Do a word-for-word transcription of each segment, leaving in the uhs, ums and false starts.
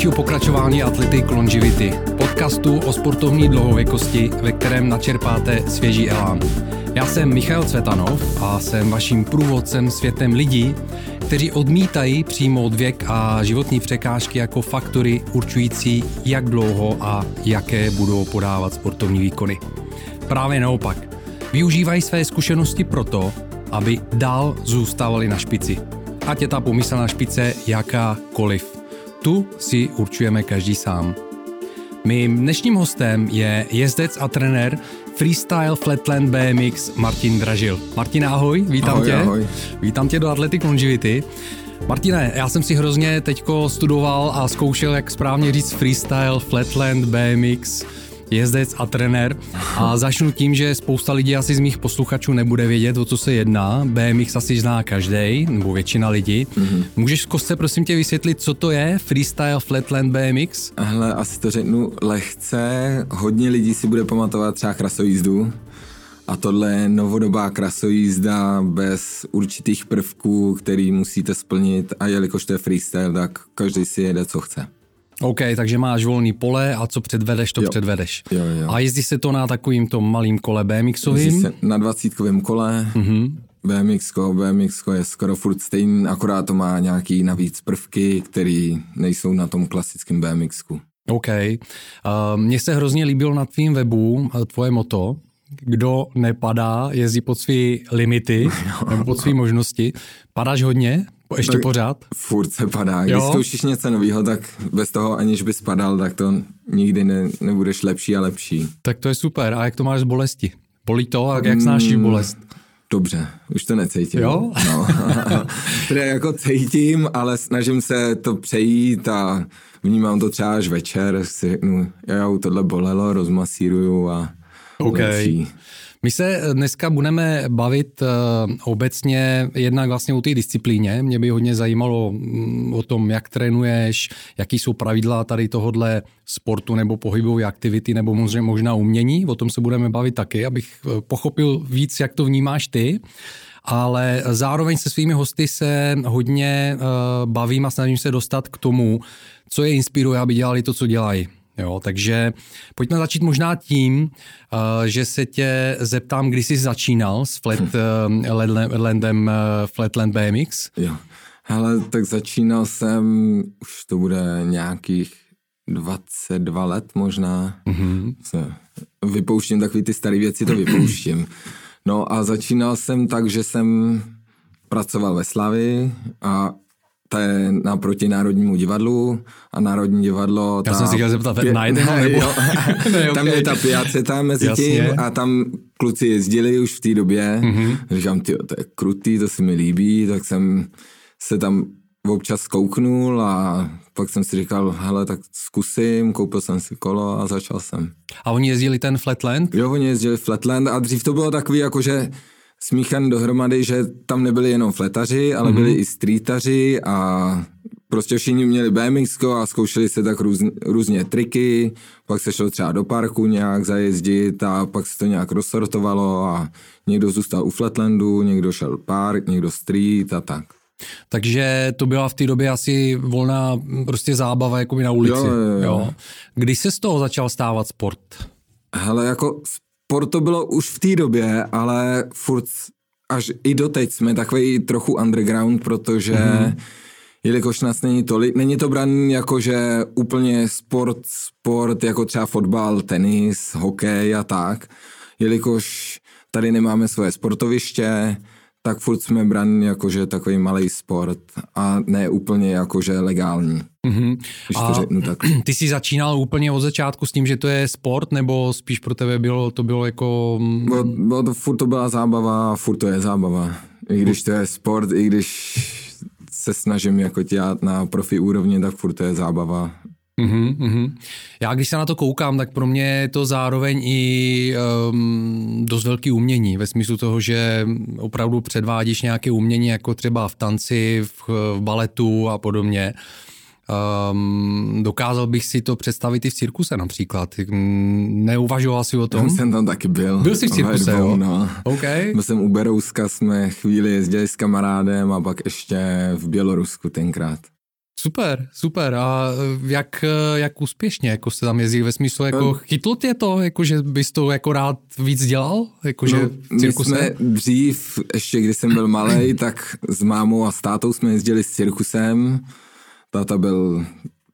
dalšího pokračování Athletic Longevity, podcastu o sportovní dlouhověkosti, ve kterém načerpáte svěží elán. Já jsem Michal Cvetanov a jsem vaším průvodcem světem lidí, kteří odmítají přijmout věk a životní překážky jako faktory určující, jak dlouho a jaké budou podávat sportovní výkony. Právě naopak, využívají své zkušenosti proto, aby dál zůstávali na špici. Ať je ta pomyslná špice jakákoliv. Tu si určujeme každý sám. Mým dnešním hostem je jezdec a trenér Freestyle Flatland bé em iks Martin Dražil. Martin, ahoj, vítám ahoj, tě. Ahoj. Vítám tě do Athletic Longevity. Martine, já jsem si hrozně teďko studoval a zkoušel, jak správně říct Freestyle Flatland bé em iks, jezdec a trenér. A začnu tím, že spousta lidí asi z mých posluchačů nebude vědět, o co se jedná. bé em iks asi zná každej, nebo většina lidí. Mm-hmm. Můžeš z kostce prosím tě vysvětlit, co to je Freestyle Flatland bé em iks? Hele, asi to řeknu lehce. Hodně lidí si bude pamatovat třeba krasojízdu. A tohle je novodobá krasojízda bez určitých prvků, který musíte splnit. A jelikož to je freestyle, tak každý si jede, co chce. OK, takže máš volný pole a co předvedeš, to jo. předvedeš. Jo, jo. A jezdí se to na takovým tom malým kole bé em iksovým? Jezdí se na dvacítkovém kole. Mm-hmm. BMXko, BMXko je skoro furt stejný, akorát to má nějaký navíc prvky, které nejsou na tom klasickém BMXku. OK. Uh, mně se hrozně líbilo na tvým webu tvoje motto. Kdo nepadá, jezdí pod svý limity, no, nebo pod svý možnosti. Padáš hodně? Ještě tak pořád? Furt se padá. Když zkoušíš něco nového, tak bez toho, aniž bys padal, tak to nikdy ne, nebudeš lepší a lepší. Tak to je super. A jak to máš z bolesti? Bolí to? A jak snášíš bolest? Dobře, už to necítím. Jo? No. Teda jako cítím, ale snažím se to přejít a vnímám to třeba až večer. Si řeknu, jo, tohle bolelo, rozmasíruju a okay. My se dneska budeme bavit obecně jednak vlastně o té disciplíně. Mě by hodně zajímalo o tom, jak trénuješ, jaký jsou pravidla tady tohodle sportu nebo pohybové aktivity nebo možná umění. O tom se budeme bavit taky, abych pochopil víc, jak to vnímáš ty. Ale zároveň se svými hosty se hodně bavím a snažím se dostat k tomu, co je inspiruje, aby dělali to, co dělají. Jo, takže pojďme začít možná tím, že se tě zeptám, kdy jsi začínal s Flatlandem, Flatland bé em iks. Jo, hele, tak začínal jsem, už to bude nějakých dvacet dva let možná. Mm-hmm. Vypouštím takový ty staré věci, to vypouštím. No a začínal jsem tak, že jsem pracoval ve Slavii a to je naproti Národnímu divadlu a Národní divadlo... Já ta... jsem si chtěl zeptat, pě... na jedno, ne, nebo... ne, tam okay. Je ta piaceta mezi Jasně. tím a tam kluci jezdili už v té době. Mm-hmm. Říkám, tyjo, to je krutý, to se mi líbí, tak jsem se tam občas kouknul a pak jsem si říkal, hele, tak zkusím, koupil jsem si kolo a začal jsem. A oni jezdili ten Flatland? Jo, oni jezdili Flatland a dřív to bylo takový, jakože... smíchan dohromady, že tam nebyli jenom fletaři, ale mm-hmm. byli i streetaři a prostě všichni měli BMXko a zkoušeli se tak růz, různě triky, pak se šlo třeba do parku nějak zajezdit a pak se to nějak rozsortovalo a někdo zůstal u Flatlandu, někdo šel park, někdo street a tak. Takže to byla v té době asi volná prostě zábava jako by na ulici. Jo, jo, jo. Kdy se z toho začal stávat sport? Hele, jako sport to bylo už v té době, ale furt až i doteď jsme takový trochu underground, protože mm-hmm. jelikož nás není tolik, není to bran jako, že úplně sport, sport jako třeba fotbal, tenis, hokej a tak, jelikož tady nemáme svoje sportoviště, tak furt jsme bran jakože takový malej sport a ne úplně jakože legální. Mm-hmm. A to řeknu tak. Ty jsi začínal úplně od začátku s tím, že to je sport, nebo spíš pro tebe bylo to bylo jako... Bylo, bylo to, furt to byla zábava, furt to je zábava. I když to je sport, i když se snažím jako dělat na profi úrovni, tak furt to je zábava. Uhum, uhum. Já když se na to koukám, tak pro mě je to zároveň i um, dost velký umění, ve smyslu toho, že opravdu předvádíš nějaké umění, jako třeba v tanci, v, v baletu a podobně. Um, dokázal bych si to představit i v cirkuse například. Neuvažoval si o tom? Já jsem tam taky byl. Byl jsi v cirkuse, jo? No. Okay. Byl jsem u Berouska, jsme chvíli jezdili s kamarádem a pak ještě v Bělorusku tenkrát. Super, super. A jak, jak úspěšně jako jste tam jezdili ve smyslu, jako chytlo tě to, jako, že bys to jako rád víc dělal? Jako, no, že v cirkusem? My jsme dřív, ještě když jsem byl malej, tak s mámou a s tátou jsme jezdili s cirkusem. Táta byl,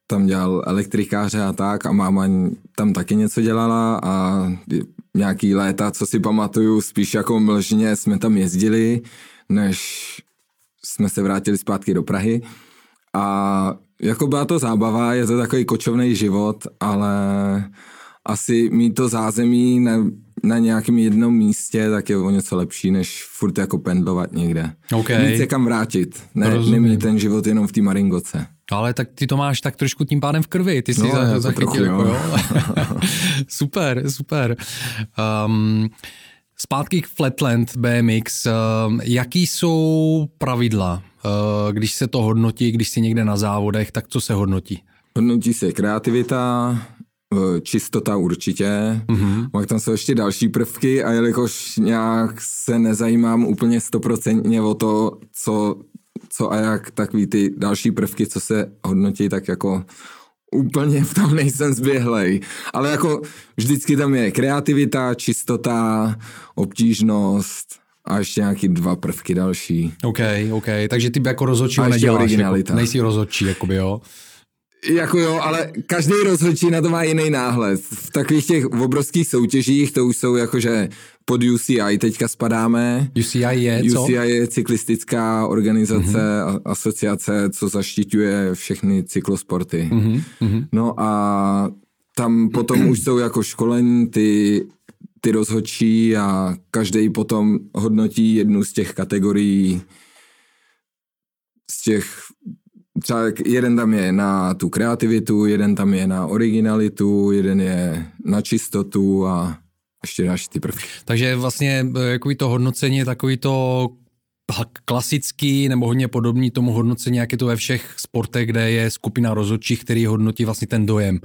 tam dělal elektrikáře a tak a máma tam taky něco dělala a nějaký léta, co si pamatuju, spíš jako mlžně jsme tam jezdili, než jsme se vrátili zpátky do Prahy. A jako byla to zábava, je to takový kočovnej život, ale asi mít to zázemí na, na nějakém jednom místě, tak je o něco lepší, než furt jako pendlovat někde. Okay. Mít se kam vrátit, ne, nemít ten život jenom v té maringoce. Ale tak ty to máš tak trošku tím pádem v krvi, ty jsi no, za, zachytil. Trochu, jako, jo. Super, super. Um, zpátky k Flatland bé em iks, um, jaký jsou pravidla? Když se to hodnotí, když jsi někde na závodech, tak co se hodnotí? Hodnotí se kreativita, čistota určitě, mm-hmm. pak tam jsou ještě další prvky a jelikož nějak se nezajímám úplně stoprocentně o to, co, co a jak, tak ví ty další prvky, co se hodnotí, tak jako úplně v tom nejsem zběhlej. Ale jako vždycky tam je kreativita, čistota, obtížnost, a ještě nějaký dva prvky další. OK, OK, takže ty jako rozhodčího neděláš, jako, nejsi rozhodčí, jakoby jo? Jako jo, ale každý rozhodčí na to má jiný náhled. V takových těch obrovských soutěžích to už jsou jakože pod U C I teďka spadáme. U C I je U C I co? U C I je cyklistická organizace, mm-hmm. asociace, co zaštiťuje všechny cyklosporty. Mm-hmm. No a tam potom mm-hmm. už jsou jako školení ty ty rozhodčí a každý potom hodnotí jednu z těch kategorií z těch, třeba jeden tam je na tu kreativitu, jeden tam je na originalitu, jeden je na čistotu a ještě další ty prvky. Takže vlastně jakoby to hodnocení je takový to klasický nebo hodně podobný tomu hodnocení, jak je to ve všech sportech, kde je skupina rozhodčích, který hodnotí vlastně ten dojem.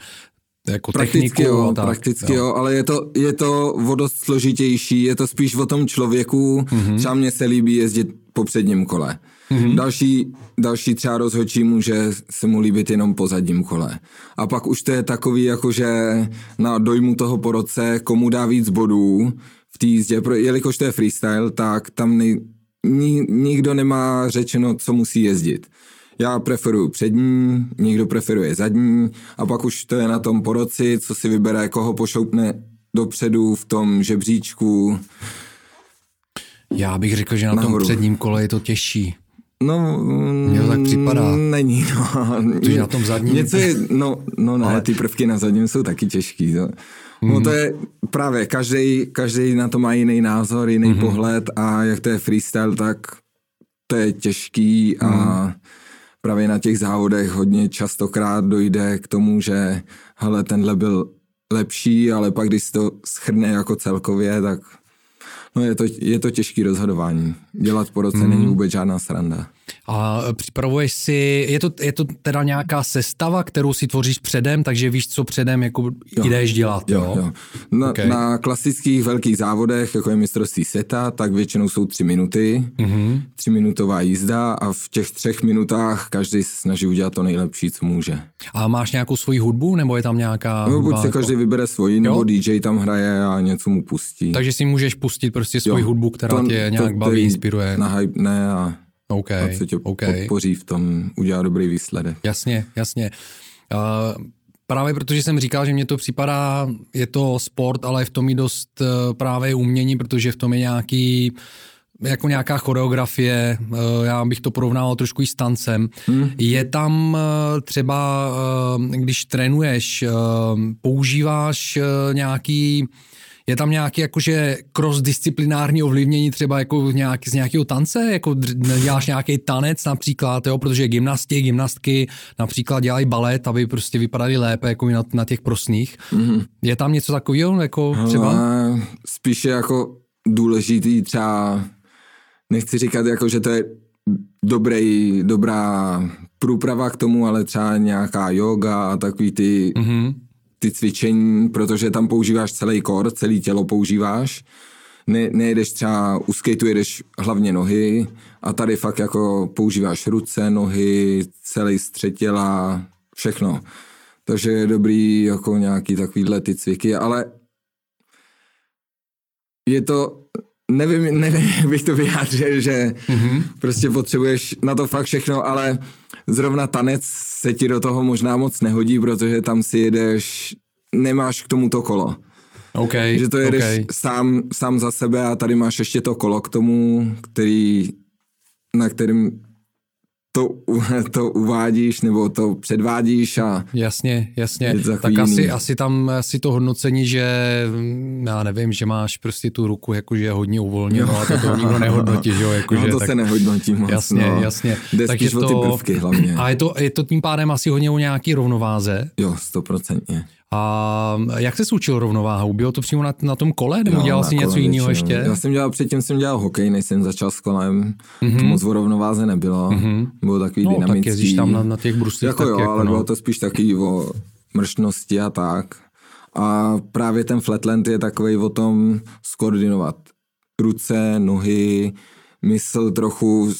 Jako prakticky jo, tak, prakticky jo. jo, ale je to, je to o dost složitější, je to spíš o tom člověku, mm-hmm. třeba mně se líbí jezdit po předním kole. Mm-hmm. Další, další třeba rozhodčí může se mu líbit jenom po zadním kole. A pak už to je takový, jakože na dojmu toho po roce, komu dá víc bodů v té jízdě, jelikož to je freestyle, tak tam nej, ni, nikdo nemá řečeno, co musí jezdit. Já preferuji přední, někdo preferuje zadní a pak už to je na tom poroci, co si vybere, koho pošoupne dopředu v tom žebříčku. Já bych řekl, že na nahoru. Tom předním kole je to těžší. No, mně to tak připadá. Není, no. Což na tom zadním. Něco je, no, no ne, ale ty prvky na zadním jsou taky těžký. To. No mm-hmm. to je právě, každý, každý na to má jiný názor, jiný mm-hmm. pohled a jak to je freestyle, tak to je těžký a mm-hmm. právě na těch závodech hodně častokrát dojde k tomu, že hele, tenhle byl lepší, ale pak když to shrne jako celkově, tak no je to, je to těžký rozhodování. Dělat po roce hmm. není vůbec žádná sranda. A připravuješ si, je to, je to teda nějaká sestava, kterou si tvoříš předem, takže víš, co předem jako jo, jdeš dělat. Jo, jo? Jo. Na, okay. na klasických velkých závodech, jako je mistrovství světa, tak většinou jsou tři minuty, mm-hmm. třiminutová jízda a v těch třech minutách každý se snaží udělat to nejlepší, co může. A máš nějakou svoji hudbu, nebo je tam nějaká no, buď se jako... každý vybere svoji, nebo jo? dý džej tam hraje a něco mu pustí. Takže si můžeš pustit prostě svoji jo. hudbu, která to, tě nějak to, baví, inspiruje. Nahypne a... Okay, a co tě okay. podpoří v tom, udělá dobrý výsledek. Jasně, jasně. Uh, právě protože jsem říkal, že mně to připadá, je to sport, ale v tom je dost uh, právě umění, protože v tom je nějaký, jako nějaká choreografie, uh, já bych to porovnal trošku i s tancem. Hmm. Je tam uh, třeba, uh, když trénuješ, uh, používáš uh, nějaký... Je tam nějaké jakože cross-disciplinární ovlivnění třeba jako nějak, z nějakého tance? Jako děláš nějaký tanec například, jo? Protože gymnasti, gymnastky například dělají balet, aby prostě vypadali lépe jako na, na těch prosných. Mm-hmm. Je tam něco takového jako třeba? No, spíše jako důležitý třeba, nechci říkat jako, že to je dobrý, dobrá průprava k tomu, ale třeba nějaká yoga a takový ty... Mm-hmm. ty cvičení, protože tam používáš celý kor, celý tělo používáš, ne, nejedeš třeba, u skateu jedeš hlavně nohy a tady fakt jako používáš ruce, nohy, celý střed těla, všechno. Takže je dobrý jako nějaký takovýhle ty cviky, ale je to, nevím, nevím jak bych to vyjádřil, že mm-hmm. prostě potřebuješ na to fakt všechno, ale zrovna tanec se ti do toho možná moc nehodí, protože tam si jedeš, nemáš k tomu to kolo. Okay, že to jedeš okay. sám, sám za sebe a tady máš ještě to kolo k tomu, který, na kterým to, to uvádíš nebo to předvádíš a... Jasně, jasně. Tak asi, asi tam si to hodnocení, že já nevím, že máš prostě tu ruku jakože hodně uvolněnou a to, to nikdo nehodnotí, že jo? Jakože, no to tak, se nehodnotí moc. Jasně, no. jasně. Jde tak spíš o ty prvky hlavně. A je to, je to tím pádem asi hodně o nějaký rovnováze? Jo, stoprocentně. A jak jsi učil rovnováhu? Bylo to přímo na, na tom kole, nebo jo, dělal jsi něco jiného ještě? Já jsem dělal, předtím jsem dělal hokej, než jsem začal s kolem. Mm-hmm. To moc o rovnováze nebylo. Mm-hmm. Bylo takový no, dynamický. No tak jezdíš tam na, na těch bruslích. Jako jo, jako ale no. bylo to spíš takový o mršnosti a tak. A právě ten flatland je takovej o tom skoordinovat ruce, nohy, mysl trochu...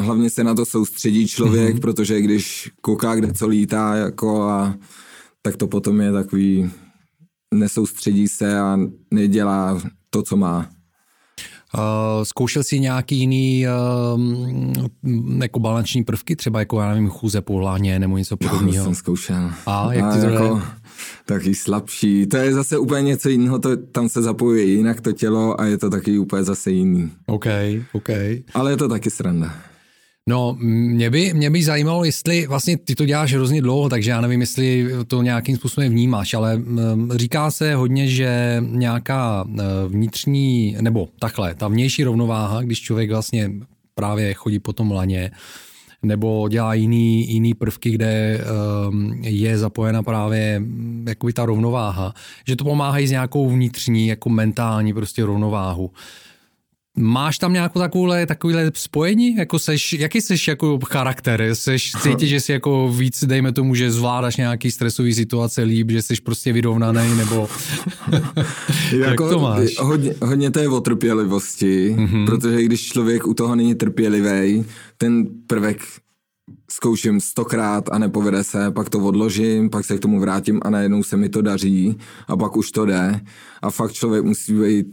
Hlavně se na to soustředí člověk, mm-hmm. protože když kouká, kde co lítá, jako a... tak to potom je takový, nesoustředí se a nedělá to, co má. Uh, zkoušel jsi nějaký jiný uh, jako balanční prvky, třeba jako, já nevím, chůze po hláně nebo něco podobného? No, jsem zkoušel. A jak ty to jako, taky slabší. To je zase úplně něco jiného, to, tam se zapojuje jinak to tělo a je to taky úplně zase jiný. OK, OK. Ale je to taky sranda. No, mě by, mě by zajímalo, jestli vlastně ty to děláš hrozně dlouho, takže já nevím, jestli to nějakým způsobem vnímáš, ale říká se hodně, že nějaká vnitřní, nebo takhle, ta vnější rovnováha, když člověk vlastně právě chodí po tom laně, nebo dělá jiný, jiný prvky, kde um, je zapojena právě jakoby ta rovnováha, že to pomáhají s nějakou vnitřní, jako mentální prostě rovnováhu. Máš tam nějakou takovouhle, takovýhle spojení? Jako seš, jaký seš jako charakter? Seš, cítíš, že jsi jako víc, dejme tomu, že zvládáš nějaký stresový situace líp, že jsi prostě vyrovnaný, nebo... Jak jako to máš? Hodně, hodně to je o trpělivosti, mm-hmm. protože když člověk u toho není trpělivý, ten prvek zkouším stokrát a nepovede se, pak to odložím, pak se k tomu vrátím a najednou se mi to daří a pak už to jde. A fakt člověk musí být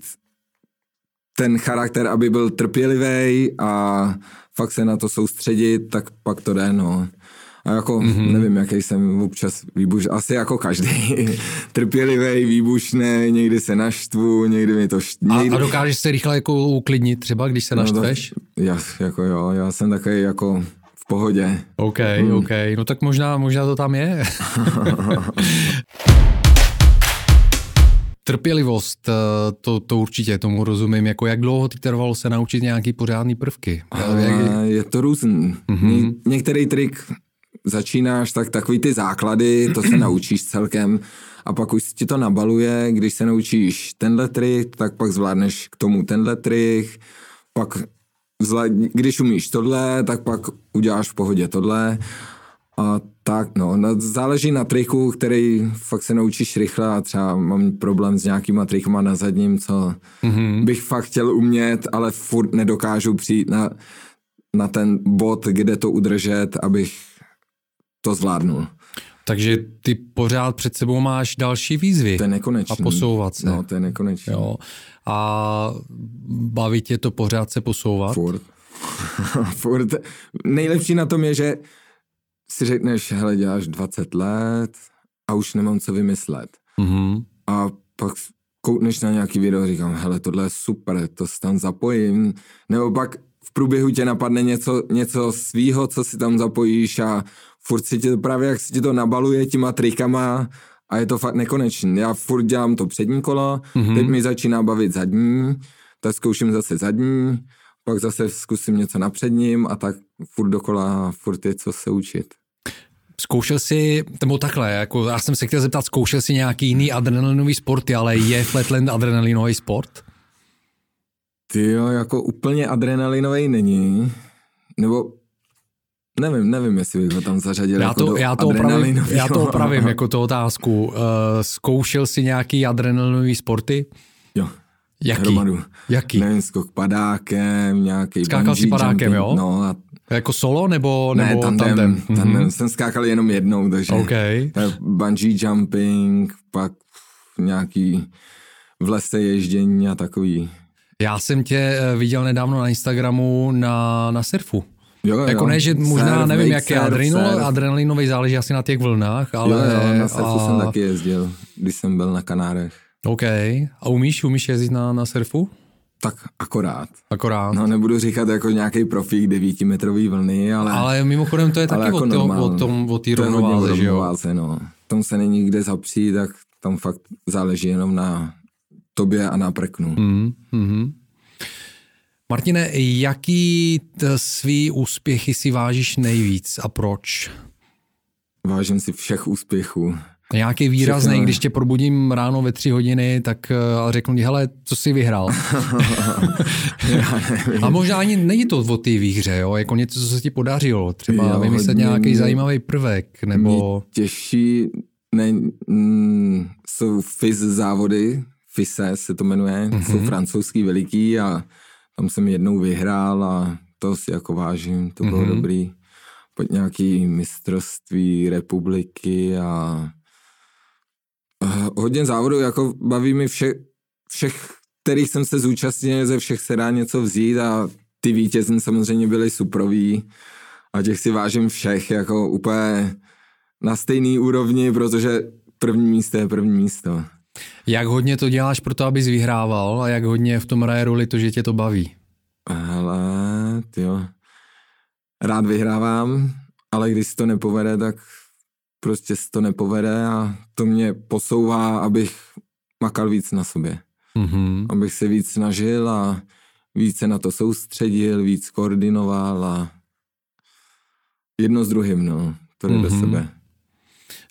ten charakter, aby byl trpělivý a fakt se na to soustředit, tak pak to jde, no. A jako, mm-hmm. nevím, jaký jsem občas výbuš, asi jako každý. Trpělivý, výbušný, někdy se naštvu, někdy mi to... Št... Někdy... A, a dokážeš se rychle jako uklidnit třeba, když se naštveš? No, já, jako jo, já jsem takový jako... v pohodě. OK, hmm. OK, no tak možná, možná to tam je. Trpělivost, to, to určitě, tomu rozumím. Jako jak dlouho ti trvalo se naučit nějaký pořádný prvky? A jak... Je to různý. Mm-hmm. Ně, některý trik začínáš, tak takový ty základy, to se naučíš celkem a pak už ti to nabaluje. Když se naučíš tenhle trik, tak pak zvládneš k tomu tenhle trik. Pak zvlád... když umíš tohle, tak pak uděláš v pohodě tohle. A tak, no, záleží na triku, který fakt se naučíš rychle a třeba mám problém s nějakýma trikama na zadním, co mm-hmm. bych fakt chtěl umět, ale furt nedokážu přijít na, na ten bod, kde to udržet, abych to zvládnul. Takže ty pořád před sebou máš další výzvy. To je nekonečný. A posouvat se. No, to je nekonečný. Jo. A baví tě to pořád se posouvat? Furt. Furt. Nejlepší na tom je, že si řekneš, hele, děláš dvacet let a už nemám co vymyslet. Mm-hmm. A pak koukneš na nějaký video a říkám, hele, tohle je super, to si tam zapojím. Nebo pak v průběhu tě napadne něco, něco svýho, co si tam zapojíš a furt si tě, právě jak si tě to nabaluje těma trikama a je to fakt nekonečný. Já furt dělám to přední kolo, mm-hmm. teď mi začíná bavit zadní, tak zkouším zase zadní, pak zase zkusím něco na předním a tak furt dokola, furt je co se učit. Zkoušel jsi, nebo takhle, jako já jsem se chtěl zeptat, zkoušel jsi nějaký jiný adrenalinový sporty, ale je flatland adrenalinový sport? Ty jo, jako úplně adrenalinový není, nebo... Nevím, nevím, jestli bych ho tam zařadil já to, jako já to opravím, já to opravím jako tu otázku. Zkoušel jsi nějaký adrenalinový sporty? Jo. Jaký? Hromadu. Jaký? Nevím, skok padákem, nějaký... Skákal si padákem, jo? No a... Jako solo nebo, nebo ne, tandem? tandem. Mm-hmm. tandem. Jsem skákal jenom jednou, takže... Okay. Bungee jumping, pak nějaký v lese ježdění a takový. Já jsem tě viděl nedávno na Instagramu na, na surfu. Jo, jo. Jako ne, že možná surf, nevím, jak je adrenalinový, záleží asi na těch vlnách, ale... Jo, jo, na surfu a... jsem taky jezdil, když jsem byl na Kanárech. OK. A umíš, umíš jezdit na, na surfu? Tak akorát. Akorát. No, nebudu říkat jako nějaký profík devítimetrový vlny, ale... Ale mimochodem to je taky jako o té rovnováze, že jo? No. Tam se není kde zapřít, tak tam fakt záleží jenom na tobě a na prknu. Mm-hmm. Martine, jaký t- svý úspěchy si vážíš nejvíc a proč? Vážím si všech úspěchů. Nějaký výrazný, když tě probudím ráno ve tři hodiny, tak uh, řeknu ti, hele, co jsi vyhrál? A možná ani není to o té výhře, jo? Jako něco, co se ti podařilo, třeba vymyslet nějaký zajímavý prvek, nebo... Těžší ne, mm, jsou FISE závody, FISE se to jmenuje, mm-hmm. Jsou francouzský veliký a tam jsem jednou vyhrál a to si jako vážím, to bylo mm-hmm. dobrý. Pod nějaký mistrovství republiky a... Hodně závodů, jako baví mi vše, všech, kterých jsem se zúčastnil, ze všech se dá něco vzít a ty vítězní samozřejmě byly suprový a těch si vážím všech, jako úplně na stejný úrovni, protože první místo je první místo. Jak hodně to děláš pro to, abys vyhrával a jak hodně v tom hraje roli to, že tě to baví? Hele, tyjo, rád vyhrávám, ale když se to nepovede, tak... Prostě se to nepovede a to mě posouvá, abych makal víc na sobě. Mm-hmm. Abych se víc snažil a víc se na to soustředil, víc koordinoval a jedno s druhým, no. To jde mm-hmm. do sebe.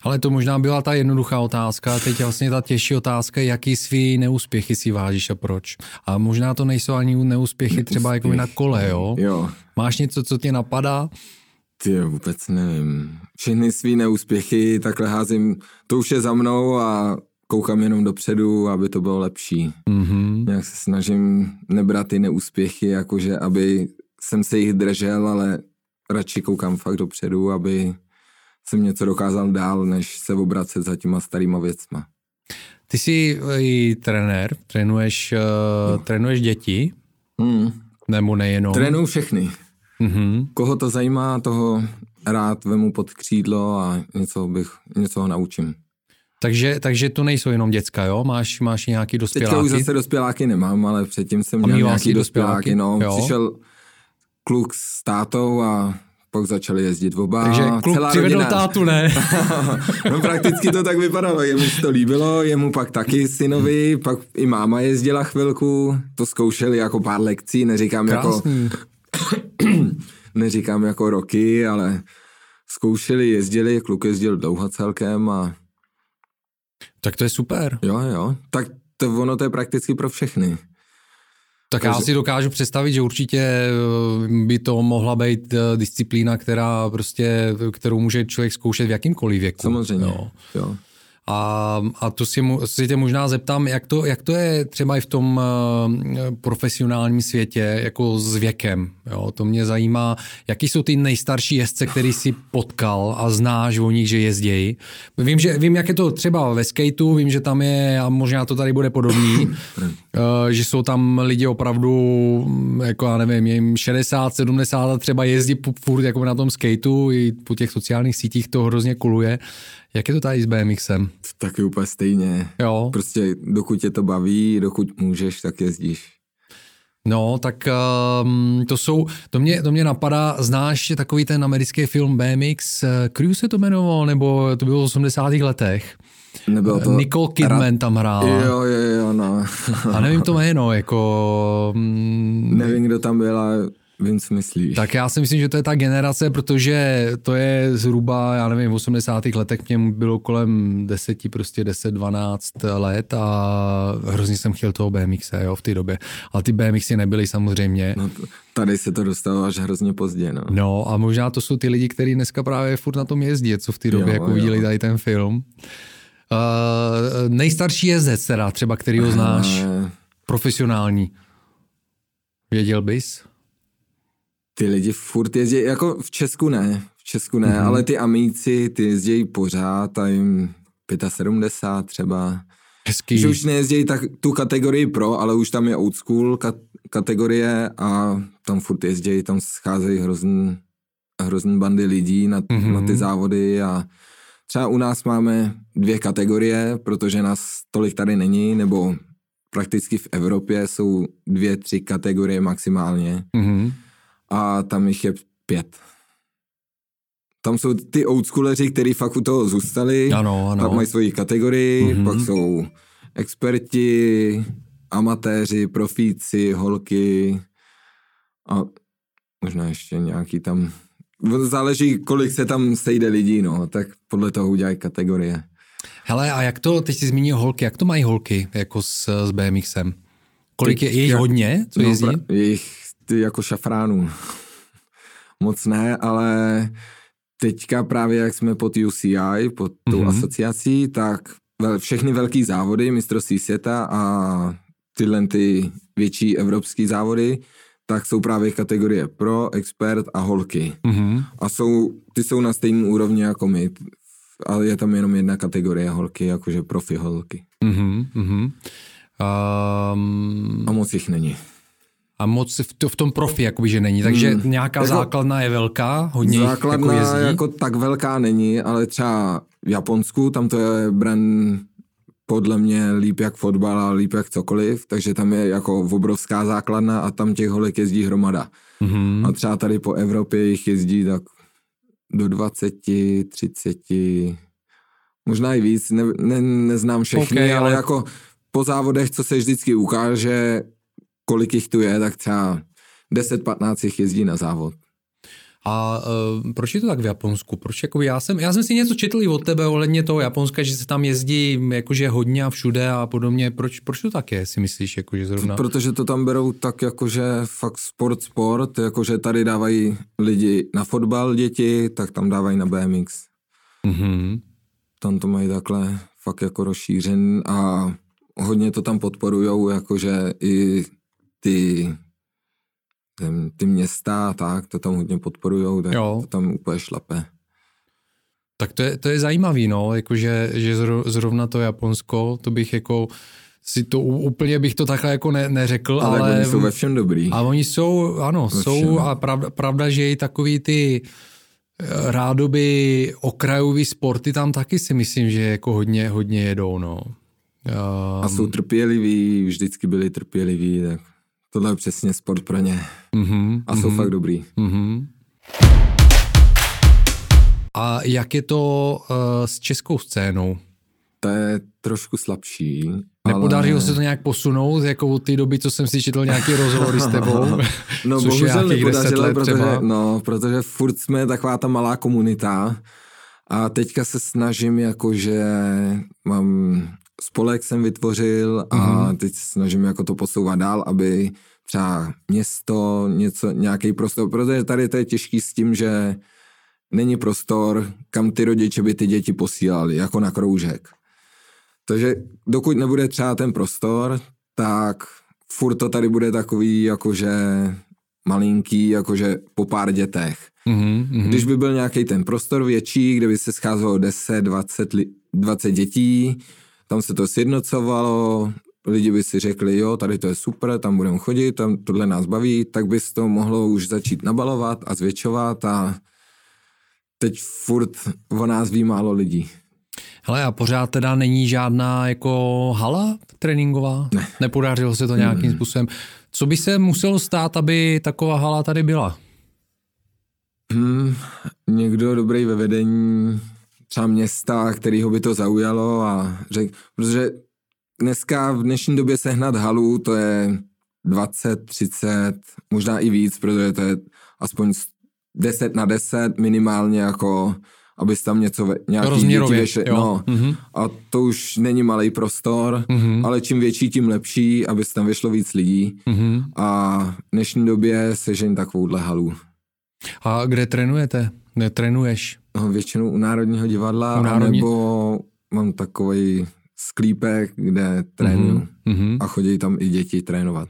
Ale to možná byla ta jednoduchá otázka, teď vlastně ta těžší otázka, jaký svý neúspěchy si vážíš a proč. A možná to nejsou ani neúspěchy Neúspěch. třeba jako na kole, jo? jo? Máš něco, co tě napadá? Ty vůbec nevím. Všechny svý neúspěchy takhle házím, to už je za mnou a koukám jenom dopředu, aby to bylo lepší. Mm-hmm. Nějak se snažím nebrat ty neúspěchy, jakože aby jsem se jich držel, ale radši koukám fakt dopředu, aby jsem něco dokázal dál, než se obracet za těma starýma věcma. Ty jsi i trenér, trénuješ, no. trénuješ děti? Mm. Nebo nejenom? Trénuju všechny. Mm-hmm. Koho to zajímá, toho rád vemu pod křídlo a něco bych, něco ho naučím. Takže, takže to nejsou jenom děcka, jo? Máš, máš nějaký dospěláky? Teďka už zase dospěláky nemám, ale předtím jsem měl nějaký dospěláky. dospěláky no. Přišel kluk s tátou a pak začali jezdit oba. Takže kluk celá přivedl rodina. Tátu, ne? No prakticky to tak vypadalo, jemu to líbilo, jemu pak taky synovi, pak i máma jezdila chvilku, to zkoušeli jako pár lekcí, neříkám Krásný. jako... Neříkám jako roky, ale zkoušeli, jezdili, kluk jezdil dlouho celkem a... Tak to je super. Jo, jo. Tak to, ono to je prakticky pro všechny. Tak Takže... já si dokážu představit, že určitě by to mohla být disciplína, která prostě, kterou může člověk zkoušet v jakýmkoliv věku. Samozřejmě, jo. jo. A, a to si, si tě možná zeptám, jak to, jak to je třeba i v tom uh, profesionálním světě, jako s věkem. Jo? To mě zajímá, jaký jsou ty nejstarší jezdce, který jsi potkal a znáš o nich, že jezdějí. Vím, že, vím, jak je to třeba ve skateu, vím, že tam je, a možná to tady bude podobný, uh, že jsou tam lidi opravdu, jako já nevím, jim šedesát, sedmdesát a třeba jezdí furt jako na tom skateu, i po těch sociálních sítích to hrozně kuluje. Jak je to tady s BMXem? Taky úplně stejně. Jo. Prostě dokud tě to baví, dokud můžeš, tak jezdíš. No, tak um, to jsou, to mě, to mě napadá, znáš takový ten americký film bé em iks, Crew se to jmenoval, nebo to bylo v osmdesátých letech? Nebylo to... Nicole Kidman Ra... tam hrála. Jo, jo, jo, no. A nevím to jméno, jako... Mm, nevím, kdo tam byla... Vím, co myslíš. Tak já si myslím, že to je ta generace, protože to je zhruba, já nevím, v osmdesátých letech mě bylo kolem deseti, prostě deset, dvanáct let a hrozně jsem chtěl toho bé em ixe, jo, v té době. Ale ty bé em iksy nebyly samozřejmě. No, tady se to dostalo až hrozně pozdě, no. No a možná to jsou ty lidi, kteří dneska právě furt na tom jezdí, co v té době, jo, jako jo. Viděli tady ten film. Uh, nejstarší jezdec teda, třeba kterýho znáš. profesionální. Věděl bys? Ty lidi furt jezdí, jako v Česku ne, v Česku ne, mm-hmm. ale ty amíci, ty jezdí pořád a jim sedmdesát pět třeba. Hezký. Že už nejezdí tak tu kategorii pro, ale už tam je old school kat- kategorie a tam furt jezdí, tam scházejí hrozný, hrozný bandy lidí na, mm-hmm. na ty závody a třeba u nás máme dvě kategorie, protože nás tolik tady není, nebo prakticky v Evropě jsou dvě, tři kategorie maximálně. Mm-hmm. A tam jich je pět. Tam jsou ty oldschooleři, kteří fakt u toho zůstali, ano, ano. pak mají svoji kategorii, mm-hmm. pak jsou experti, amatéři, profíci, holky a možná ještě nějaký tam... Záleží, kolik se tam sejde lidí, no, tak podle toho udělají kategorie. Hele, a jak to, teď jsi zmínil holky, jak to mají holky jako s, s BMXem? Kolik je, je jich hodně, co jezdí? No, je jich ty jako šafránů. Moc ne, ale teďka právě, jak jsme pod U C I, pod tou mm-hmm. asociací, tak všechny velký závody, mistrovství světa a tyhle ty větší evropský závody, tak jsou právě kategorie pro, expert a holky. Mm-hmm. A jsou, ty jsou na stejné úrovni jako my. A je tam jenom jedna kategorie holky, jakože profi holky. Mm-hmm, mm-hmm. Um... A moc jich není. A moc v tom profi, jakoby, že není. Takže hmm. nějaká jako základna je velká, hodně základna jako, jako tak velká není, ale třeba v Japonsku, tam to je brand podle mě líp jak fotbal a líp jak cokoliv, takže tam je jako obrovská základna a tam těch holek jezdí hromada. Hmm. A třeba tady po Evropě jich jezdí tak do dvacet, třicet, možná i víc, ne, ne, neznám všechny, okay, ale... ale jako po závodech, co se vždycky ukáže, kolik jich tu je, tak třeba deset patnáct jich jezdí na závod. A uh, proč je to tak v Japonsku? Proč, jakoby já, jsem, já jsem si něco četl i od tebe ohledně toho Japonska, že se tam jezdí jakože hodně a všude a podobně. Proč, proč to tak je, si myslíš? Jakože zrovna? Protože to tam berou tak jakože fakt sport, sport. Jakože tady dávají lidi na fotbal, děti, tak tam dávají na B M X. Mm-hmm. Tam to mají takhle fakt jako rozšířen a hodně to tam podporujou, jakože i ty, ty města, tak, to tam hodně podporujou, tak jo. To tam úplně šlape. Tak to je, to je zajímavý, no, jakože že zrovna to Japonsko, to bych jako si to úplně bych to takhle jako ne, neřekl, ale, ale oni jsou ve všem dobrý. A oni jsou, ano, jsou a pravda, pravda, že i takový ty rádoby okrajový sporty tam taky si myslím, že jako hodně, hodně jedou, no. Um, a jsou trpěliví, vždycky byli trpěliví, tak tohle je přesně sport pro ně. Uh-huh, a jsou uh-huh, fakt dobrý. Uh-huh. A jak je to uh, s českou scénou? To je trošku slabší. Nepodařilo ale... se to nějak posunout, jako od té doby, co jsem si četl nějaký rozhovory s tebou? No bohužel nepodařilo, protože, no, protože furt jsme taková ta malá komunita a teďka se snažím, jakože mám... Spolek jsem vytvořil a mm-hmm. teď snažím jako to posouvat dál, aby třeba město, něco, nějaký prostor, protože tady to je těžký s tím, že není prostor, kam ty rodiče by ty děti posílali, jako na kroužek. Takže dokud nebude třeba ten prostor, tak furt to tady bude takový jakože malinký, jakože po pár dětech. Mm-hmm. Když by byl nějaký ten prostor větší, kde by se scházelo deset, dvacet, dvacet dětí, tam se to sjednocovalo, lidi by si řekli, jo, tady to je super, tam budeme chodit, tam tohle nás baví, tak by se to mohlo už začít nabalovat a zvětšovat a teď furt o nás ví málo lidí. Hele, a pořád teda není žádná jako hala tréninková? Ne. Nepodařilo se to nějakým hmm. způsobem. Co by se muselo stát, aby taková hala tady byla? Hmm, někdo dobrý ve vedení... třeba města, kterýho by to zaujalo a řekl, protože dneska v dnešní době sehnat halu, to je dvacet, třicet, možná i víc, protože to je aspoň deset na deset minimálně, jako aby tam něco, nějaký děti věšli, no. Mm-hmm. A to už není malý prostor, mm-hmm. ale čím větší, tím lepší, aby tam vyšlo víc lidí mm-hmm. a v dnešní době sežeň takovouhle halu. A kde trénujete? Netrénuješ? No, většinou u Národního divadla, u národní... nebo mám takový sklípek, kde trénuju mm-hmm. a chodí tam i děti trénovat.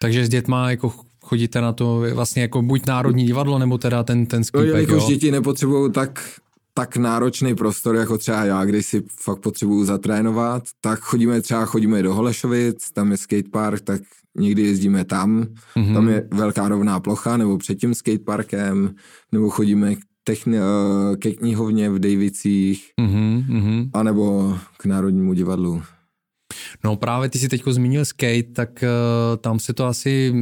Takže s dětma jako chodíte na to vlastně jako buď Národní divadlo, nebo teda ten, ten sklípek, no, jako jo? Děti nepotřebují tak, tak náročný prostor, jako třeba já, když si fakt potřebuju zatrénovat, tak chodíme třeba chodíme do Holešovic, tam je skatepark, tak někdy jezdíme tam, mm-hmm. tam je velká rovná plocha, nebo před tím skateparkem, nebo chodíme Techni- ke knihovně v Dejvicích, mm-hmm, mm-hmm. anebo k Národnímu divadlu. No právě ty jsi teďko zmínil skate, tak uh, tam se to asi,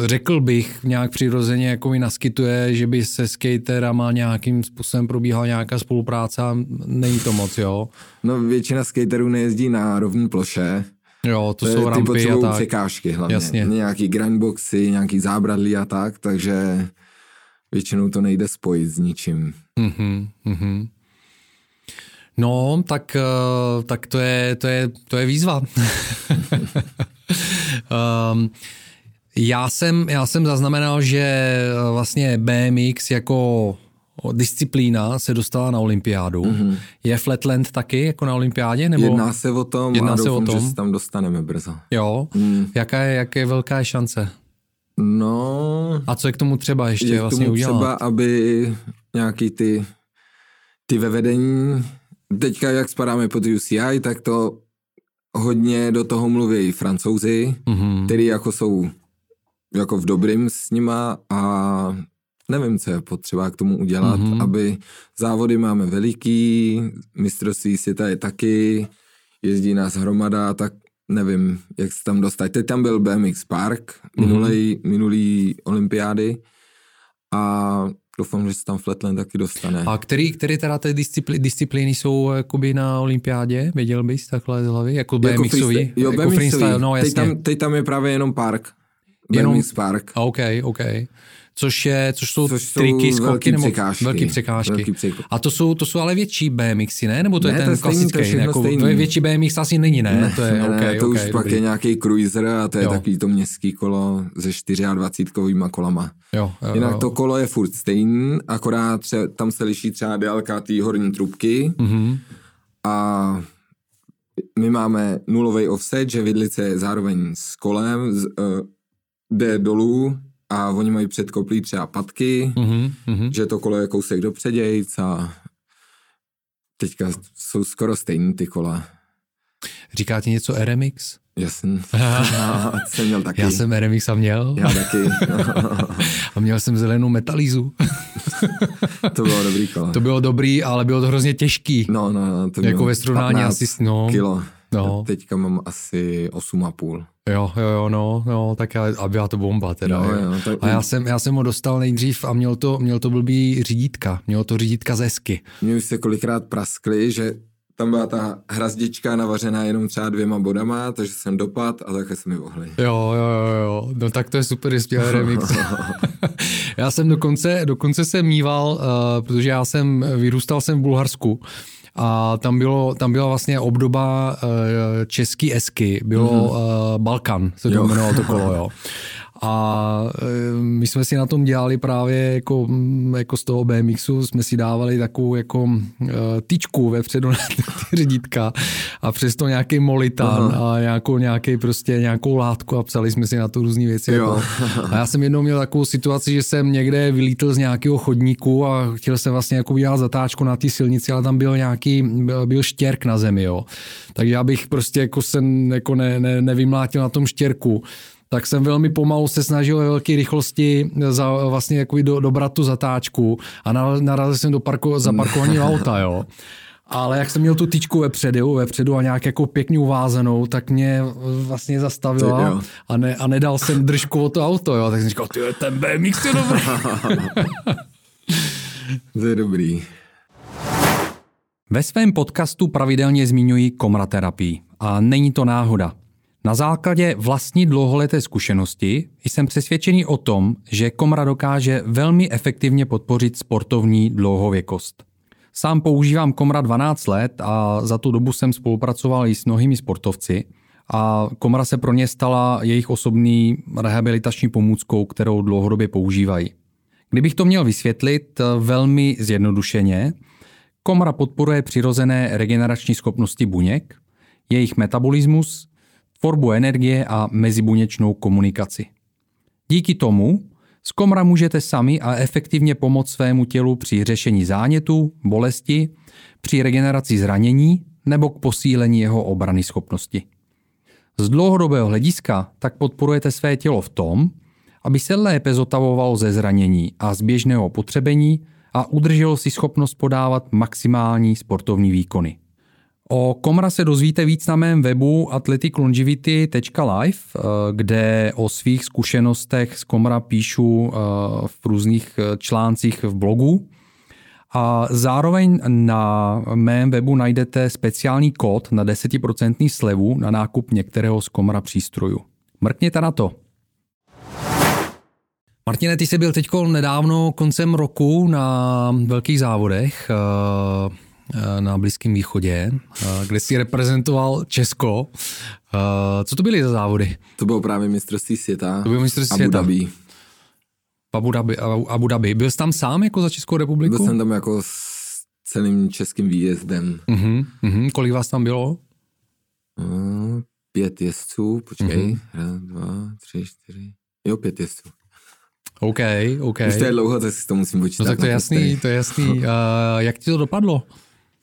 řekl bych, nějak přirozeně jako mi naskytuje, že by se skaterama nějakým způsobem probíhala nějaká spolupráce, není to moc, jo? No většina skaterů nejezdí na rovné ploše. Jo, to, to jsou rampy a tak. Ty potřebují překážky hlavně. Jasně. Nějaký grindboxy, nějaký zábradlí a tak, takže... Většinou to nejde spojit s ničím. Mm-hmm, mm-hmm. No, tak, tak to, je, to, je, to je výzva. um, já, jsem, já jsem zaznamenal, že vlastně bé em iks jako disciplína se dostala na olympiádu. Mm-hmm. Je Flatland taky jako na olympiádě? Nebo... Jedná se o tom Jedná a se doufám, o tom? Že se tam dostaneme brzo. Jo? Mm. Jaká je, jak je velká šance? No... A co je k tomu třeba ještě je vlastně udělat? Třeba, aby nějaký ty, ty ve vedení, teďka jak spadáme pod U C I, tak to hodně do toho mluví Francouzi, mm-hmm. který jako jsou jako v dobrým s nima a nevím, co je potřeba k tomu udělat, mm-hmm. aby závody máme veliký, mistrovství světa je taky, jezdí nás hromada, tak nevím, jak se tam dostat. Teď tam byl bé em iks Park, minulý, mm. minulý olympiády a doufám, že se tam Flatland taky dostane. A který, který teda ty disciplí, disciplíny jsou jakoby na olympiádě? Věděl bys takhle z hlavy? Jako bé em iksový? Jako jo, jako bé em iksový. Freestyle, no jasně. Teď tam, teď tam je právě jenom park. Jenom, bé em iks Park. OK, OK. Což, je, což jsou což triky, jsou skoky velký nebo překážky, velký překážky. Velký překážky. A to jsou, to jsou ale větší bé em iksy, ne? Nebo to ne, je ten klasický? To, jako, to je větší bé em iks asi není, ne? Ne, to, je, ne, okay, to okay, už okay, pak dobrý. Je nějaký cruiser a to je jo. takový to městský kolo se dvacetičtyřkovýma kolama. Jo, jo, Jinak jo. to kolo je furt stejný, akorát tře- tam se liší třeba délka té horní trubky mm-hmm. a my máme nulový offset, že vidlice je zároveň s kolem, z, uh, jde dolů, a oni mají předkoplí třeba patky, mm-hmm, mm-hmm. že to kolo je kousek dopředějc a teďka jsou skoro stejný ty kola. Říká ti něco R M X? Jasně. Já jsem měl taky. Já jsem R M X a měl. Já taky. A měl jsem zelenou metalízu. To bylo dobrý kolo. To bylo dobrý, ale bylo to hrozně těžký. No, no, no. To jako ve srovnání asi s no. kilo. No. Teďka mám asi osm a půl. Jo, jo, jo, no, no, tak a, a byla to bomba teda. No, jo, tak... A já jsem, já jsem ho dostal nejdřív a měl to, měl to blbý řídítka, mělo to řídítka ze sky. Mě už se kolikrát praskly, že tam byla ta hrazdička navařená jenom třeba dvěma bodama, takže jsem dopad a také se mi vohly. Jo, jo, jo, no tak to je super, že zpěl remix. Já jsem dokonce, dokonce se mýval, uh, protože já jsem, vyrůstal jsem v Bulharsku. A tam, bylo, tam byla vlastně obdoba uh, český esky, bylo uh, Balkan, se to jmenovalo to kolo, jo. A uh, my jsme si na tom dělali právě jako, jako z toho bé em iksu, jsme si dávali takovou jako uh, tyčku vepředu na ty řídítka a přesto nějaký molitán aha. a nějakou, nějaký prostě nějakou látku a psali jsme si na to různý věci. Jako. A já jsem jednou měl takovou situaci, že jsem někde vylítl z nějakého chodníku a chtěl jsem vlastně jako udělat zatáčku na té silnici, ale tam byl nějaký, byl štěrk na zemi, jo. Takže já bych prostě jako jsem jako ne, ne, nevymlátil na tom štěrku. Tak jsem velmi pomalu se snažil ve velké rychlosti za, vlastně jako do, dobrat tu zatáčku a narazil jsem do parku, zaparkovaní auta, jo. Ale jak jsem měl tu tyčku vepředu, vepředu a nějak jako pěkně uvázanou, tak mě vlastně zastavila a, ne, a nedal jsem držku o to auto, jo. Tak jsem říkal, tyjo, ten bé em iks je dobrý. To je dobrý. Ve svém podcastu pravidelně zmiňuji komraterapii a není to náhoda. Na základě vlastní dlouholeté zkušenosti jsem přesvědčený o tom, že komra dokáže velmi efektivně podpořit sportovní dlouhověkost. Sám používám komra dvanáct let a za tu dobu jsem spolupracoval i s mnohými sportovci a komra se pro ně stala jejich osobní rehabilitační pomůckou, kterou dlouhodobě používají. Kdybych to měl vysvětlit velmi zjednodušeně, komra podporuje přirozené regenerační schopnosti buněk, jejich metabolismus, tvorbu energie a mezibuněčnou komunikaci. Díky tomu z komora můžete sami a efektivně pomoct svému tělu při řešení zánětu, bolesti, při regeneraci zranění nebo k posílení jeho obrany schopnosti. Z dlouhodobého hlediska tak podporujete své tělo v tom, aby se lépe zotavovalo ze zranění a z běžného potřebení a udrželo si schopnost podávat maximální sportovní výkony. O komora se dozvíte víc na mém webu athletic longevity tečka life, kde o svých zkušenostech z komora píšu v různých článcích v blogu. A zároveň na mém webu najdete speciální kód na deset procent slevu na nákup některého z komora přístrojů. Mrkněte na to. Martine, ty jsi byl teď nedávno koncem roku na velkých závodech na Blízkém východě, kde jsi reprezentoval Česko. Co to byly za závody? To bylo právě mistrovství světa. To bylo mistrovství světa. Abu Dhabi. Abu Dhabi, Abu Dhabi. Byl jsi tam sám jako za Českou republiku? Byl jsem tam jako s celým českým výjezdem. Uh-huh, uh-huh. Kolik vás tam bylo? Uh, pět jezdců, počkej. Uh-huh. Raz, dva, tři, čtyři. Jo, pět jezdců. OK, OK. Už to je dlouho, tak si to musím počítat. No tak to je jasný, to je jasný. Uh, jak ti to dopadlo?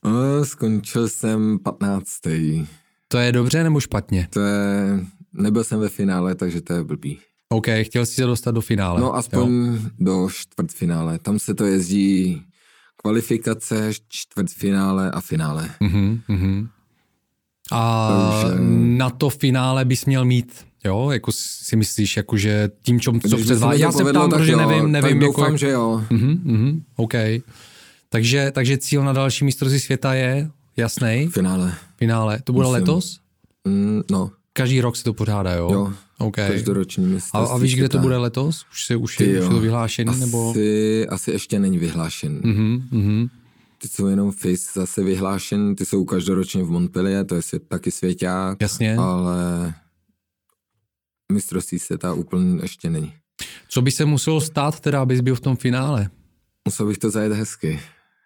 Uh, skončil jsem patnáctý. To je dobře nebo špatně? To je... Nebyl jsem ve finále, takže to je blbý. OK, chtěl jsi se dostat do finále. No aspoň jo? Do čtvrtfinále. Tam se to jezdí kvalifikace, čtvrtfinále a finále. Uh-huh, uh-huh. A to je... na to finále bys měl mít... Jo, jako si myslíš, jako že tím, čom, co předvádí, já se ptám, protože nevím, nevím. Tak doufám, jako... že jo. Mhm, mhm, OK. Takže, takže cíl na další mistrovství světa je jasný. Finále. Finále. To bude Myslím. letos? Mm, no. Každý rok se to pořádá, jo? Jo. OK. Každoroční mistrovství světa. A víš, kde to bude letos? Už se už je, už je to vyhlášený? Asi, nebo... asi ještě není vyhlášený. Mhm, mhm. Ty jsou jenom FISE zase vyhlášený, ty jsou každoročně v Montpellier, to je svět, taky svěťák. Jasně. Ale... mistrovství světa úplně ještě není. Co by se muselo stát teda, abys byl v tom finále? Musel bych to zajet hezky.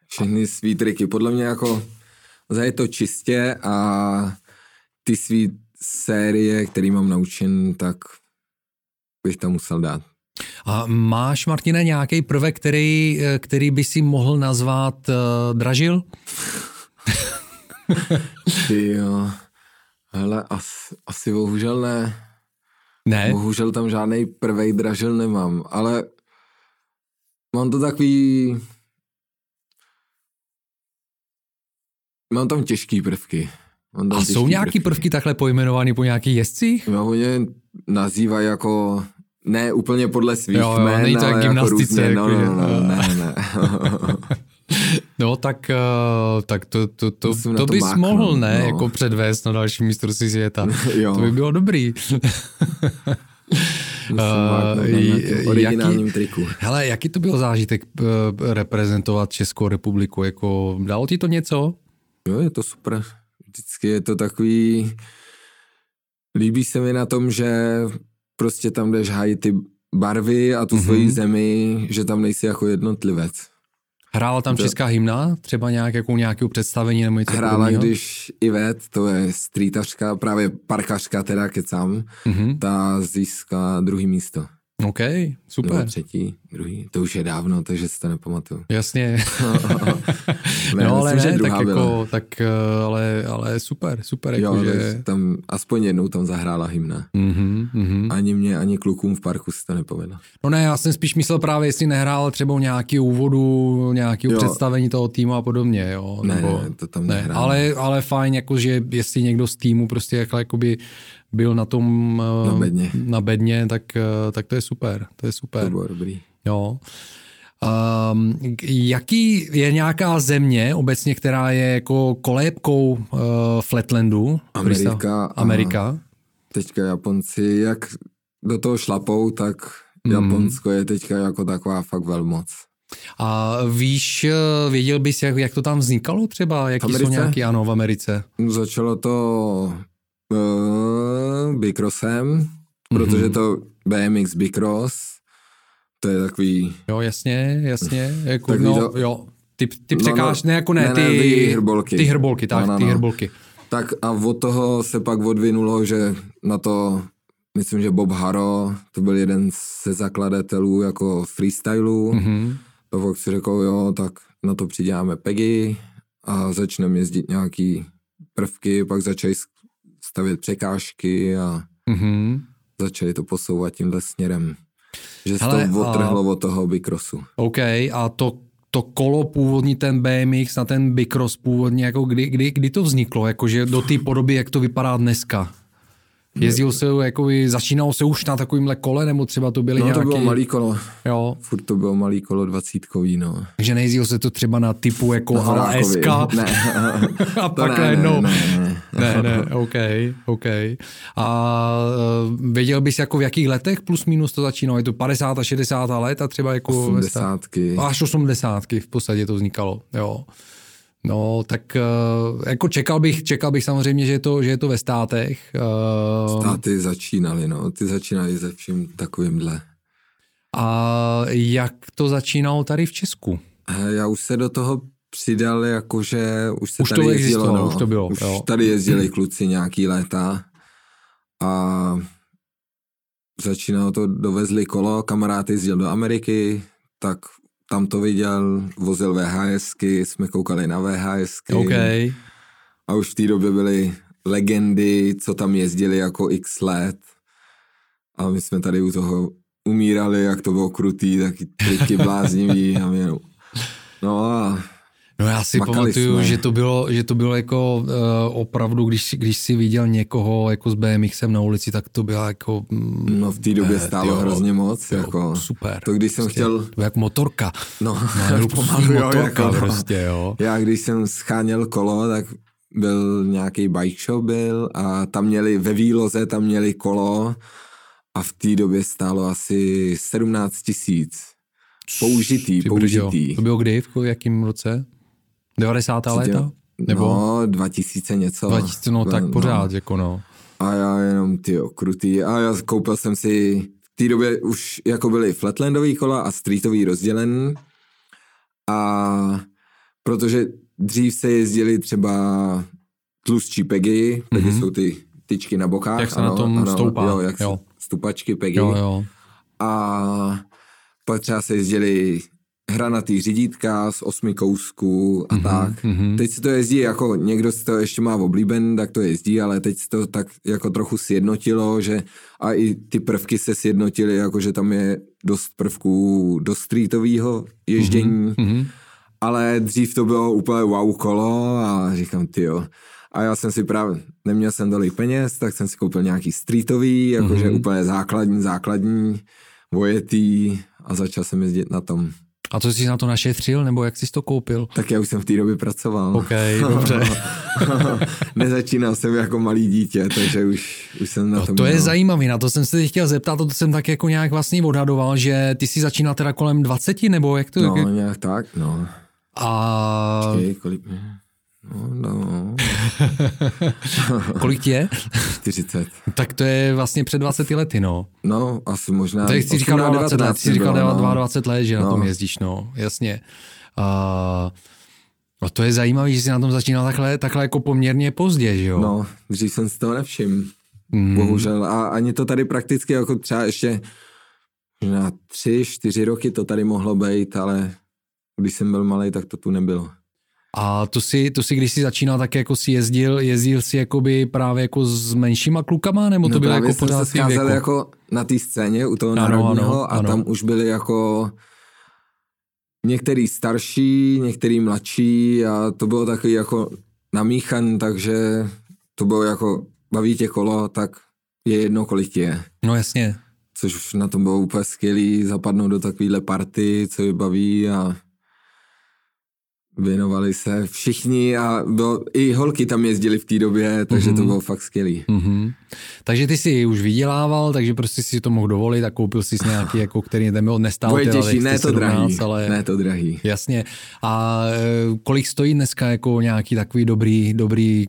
Všechny svý triky. Podle mě jako zajet to čistě a ty svý série, který mám naučen, tak bych tam musel dát. A máš, Martine, nějaký prvek, který, který by si mohl nazvat uh, Dražil? Ty jo. Hele, asi, asi bohužel ne. Ne? Bohužel tam žádnej prvej Dražil nemám, ale mám to takový... Mám tam těžký prvky. Tam A jsou nějaký prvky. prvky takhle pojmenovaný po nějakých jezdcích? No, oni nazývají jako... Ne úplně podle svých jo, jmén, nejde ale jako různě. Jako, no, no, no, no, ne, ne. No, tak, tak to, to, to, to, to bys máknu, mohl, ne, no. jako předvést na další mistrovství světa. To by bylo dobrý. uh, jaký, originálním triku. Hele, jaký to byl zážitek reprezentovat Českou republiku? Jako, dalo ti to něco? Jo, je to super. Vždycky je to takový... Líbí se mi na tom, že prostě tam jdeš hájit ty barvy a tu mm-hmm. svoji zemi, že tam nejsi jako jednotlivec. Hrála tam to... česká hymna? Třeba nějak, jako nějakého představení? Nebo něco Hrála, podobného? Když Ivet, to je streetařka, právě parkařka teda kecám, mm-hmm. ta získá druhý místo. OK, super. Dva, třetí, druhý, to už je dávno, takže si to nepamatuju. Jasně. ne, no ale myslím, ne, tak byla. jako, tak ale, ale super, super. Jo, jako, že... tam aspoň jednou tam zahrála hymna. Mm-hmm, mm-hmm. Ani mě, ani klukům v parku si to nepovedlo. No ne, já jsem spíš myslel právě, jestli nehrál třeba nějaký úvodu, nějaký představení toho týmu a podobně, jo. Ne, Nebo... ne to tam nehrál. Ne, ale, ale fajn, jako, že jestli někdo z týmu prostě jako, jakoby byl na tom na bedně, na bedně tak, tak to je super. To je super. To bylo dobrý. Jo. Um, jaký je nějaká země obecně, která je jako kolébkou uh, Flatlandu? Amerika. Amerika. Teďka Japonci, jak do toho šlapou, tak Japonsko mm. je teďka jako taková fakt velmoc. A víš, věděl bys, jak, jak to tam vznikalo třeba? Jaký Americe? Jsou nějaký, ano, v Americe? Začalo to... Uh, Bicrossem, mm-hmm. protože to B M X Bicross, to je takový... Jo, jasně, jasně, jako no, to... jo, ty, ty překáž, no, no, ne, jako ne, ne, ty, ne, ty hrbolky, ty hrbolky, tak, no, no, ty hrbolky. Tak a od toho se pak odvinulo, že na to, myslím, že Bob Haro, to byl jeden ze zakladatelů jako freestylu, mm-hmm. to pak si řekl, jo, tak na to přiděláme pegy a začneme jezdit nějaký prvky, pak začali stavět překážky a mm-hmm. začali to posouvat tímhle směrem. Že se to odtrhlo a... od toho bikrosu. OK, a to to kolo původní, ten B M X na ten bikros původně, jako kdy, kdy, kdy to vzniklo, jakože do té podoby, jak to vypadá dneska? Jezdil se, jako začínalo se už na takovýmhle kole, nebo třeba to byly no, nějaké... No to bylo malý kolo, jo. Furt to bylo malý kolo dvacítkový, no. Takže nejezdil se to třeba na typu jako na hala S K? Ne. A pak ne, jednou... Ne, ne, ne, ne, ne. OK, OK. A věděl bys, jako v jakých letech plus minus to začínalo? Je to padesátá, šedesátá let a třeba jako... osmdesátky. Až osmdesátky v podstatě to vznikalo, jo. No, tak jako čekal bych, čekal bych samozřejmě, že je to, že je to ve státech. Státy začínaly, no. Ty začínaly se vším takovýmhle. A jak to začínalo tady v Česku? Já už se do toho přidal, jakože už se už tady to jezdilo, no. Už to bylo, už jo. Tady jezdili kluci nějaký léta a začínalo to, dovezli kolo, kamarád jezdil do Ameriky, tak tam to viděl, vozil VHSky, jsme koukali na VHSky. Okay. A už v té době byly legendy, co tam jezdili jako x let. A my jsme tady u toho umírali, jak to bylo krutý, taky triky bláznivý. A mě, no a... No já si pamatuju, že to bylo, že to bylo jako uh, opravdu, když, když jsi viděl někoho jako s BMXem na ulici, tak to bylo jako... Mm, no v té době ne, stálo tyjo, hrozně moc. Jo, jako, super. To když jsem prostě, chtěl... To jak motorka. No. no pomalu motorka jako, prostě, jo. Já když jsem scháněl kolo, tak byl nějaký bike shop byl a tam měli ve výloze, tam měli kolo a v té době stálo asi sedmnáct tisíc. Použitý, použitý. To bylo kdy? V jakém roce? devadesátá léta? Nebo? No, dva tisíce něco. dva tisíce, no tak pořád, no. Jako no. A já jenom, tyjo, krutý. A já koupil jsem si, v té době už jako byly flatlandový kola a streetový rozdělen. A protože dřív se jezdili třeba tlustší pegy, takže mm-hmm. jsou ty tyčky na bokách. Jak se ano, na tom ano, stoupá. Jo, jak jo. stupačky, pegy. Jo, jo. A pak třeba se jezdili hranatý řidítka z osmi kousků a mm-hmm, tak. Mm-hmm. Teď se to jezdí jako, někdo si to ještě má oblíben, tak to jezdí, ale teď se to tak jako trochu sjednotilo, že a i ty prvky se sjednotily, jako že tam je dost prvků do streetového ježdění, mm-hmm, ale dřív to bylo úplně wow kolo a říkám, tyjo. A já jsem si právě, neměl jsem tolik peněz, tak jsem si koupil nějaký streetový, jakože mm-hmm. úplně základní, základní, vojetý a začal jsem jezdit na tom. A co jsi na to našetřil, nebo jak jsi to koupil? Tak já už jsem v té době pracoval. OK, dobře. Nezačínal jsem jako malý dítě, takže už, už jsem na no, tom... To měl. Je zajímavý, na to jsem se chtěl zeptat, to jsem tak jako nějak vlastně odhadoval, že ty jsi začínal teda kolem dvaceti, nebo jak to... No, jak... nějak tak, no. A... Počkej, kolik... No, no. Kolik ti je? čtyřicet. Tak to je vlastně před dvaceti lety, no. No, asi možná. Tak jsi říkal dvacet let, jsi říkal no. dvacet dva let, že no. na tom jezdíš, no, jasně. A no to je zajímavé, že jsi na tom začínal takhle, takhle jako poměrně pozdě, že jo? No, dřív jsem si toho nevšiml, mm. bohužel. A ani to tady prakticky jako třeba ještě na tři, čtyři roky to tady mohlo být, ale když jsem byl malej, tak to tu nebylo. A to si, to si, když jsi začínal, tak jako si jezdil, jezdil si jakoby právě jako s menšíma klukama, nebo to no bylo jako pořád se scházeli jako na té scéně u toho ano, národního ano, a ano. Tam už byli jako některý starší, některý mladší a to bylo takový jako namíchan, takže to bylo jako baví tě kolo, tak je jedno, kolik tě je. No jasně. Což už na tom bylo úplně skvělý, zapadnout do takovýhle party, co je baví a věnovali se všichni a bylo, i holky tam jezdili v té době, takže mm-hmm. to bylo fakt skvělý. Mm-hmm. Takže ty si už vydělával, takže prostě si to mohl dovolit a koupil jsi nějaký, jako, který ten byl nestál. Boje těžší, ne to drahý, ale... ne to drahý. Jasně. A kolik stojí dneska jako nějaký takový dobrý, dobrý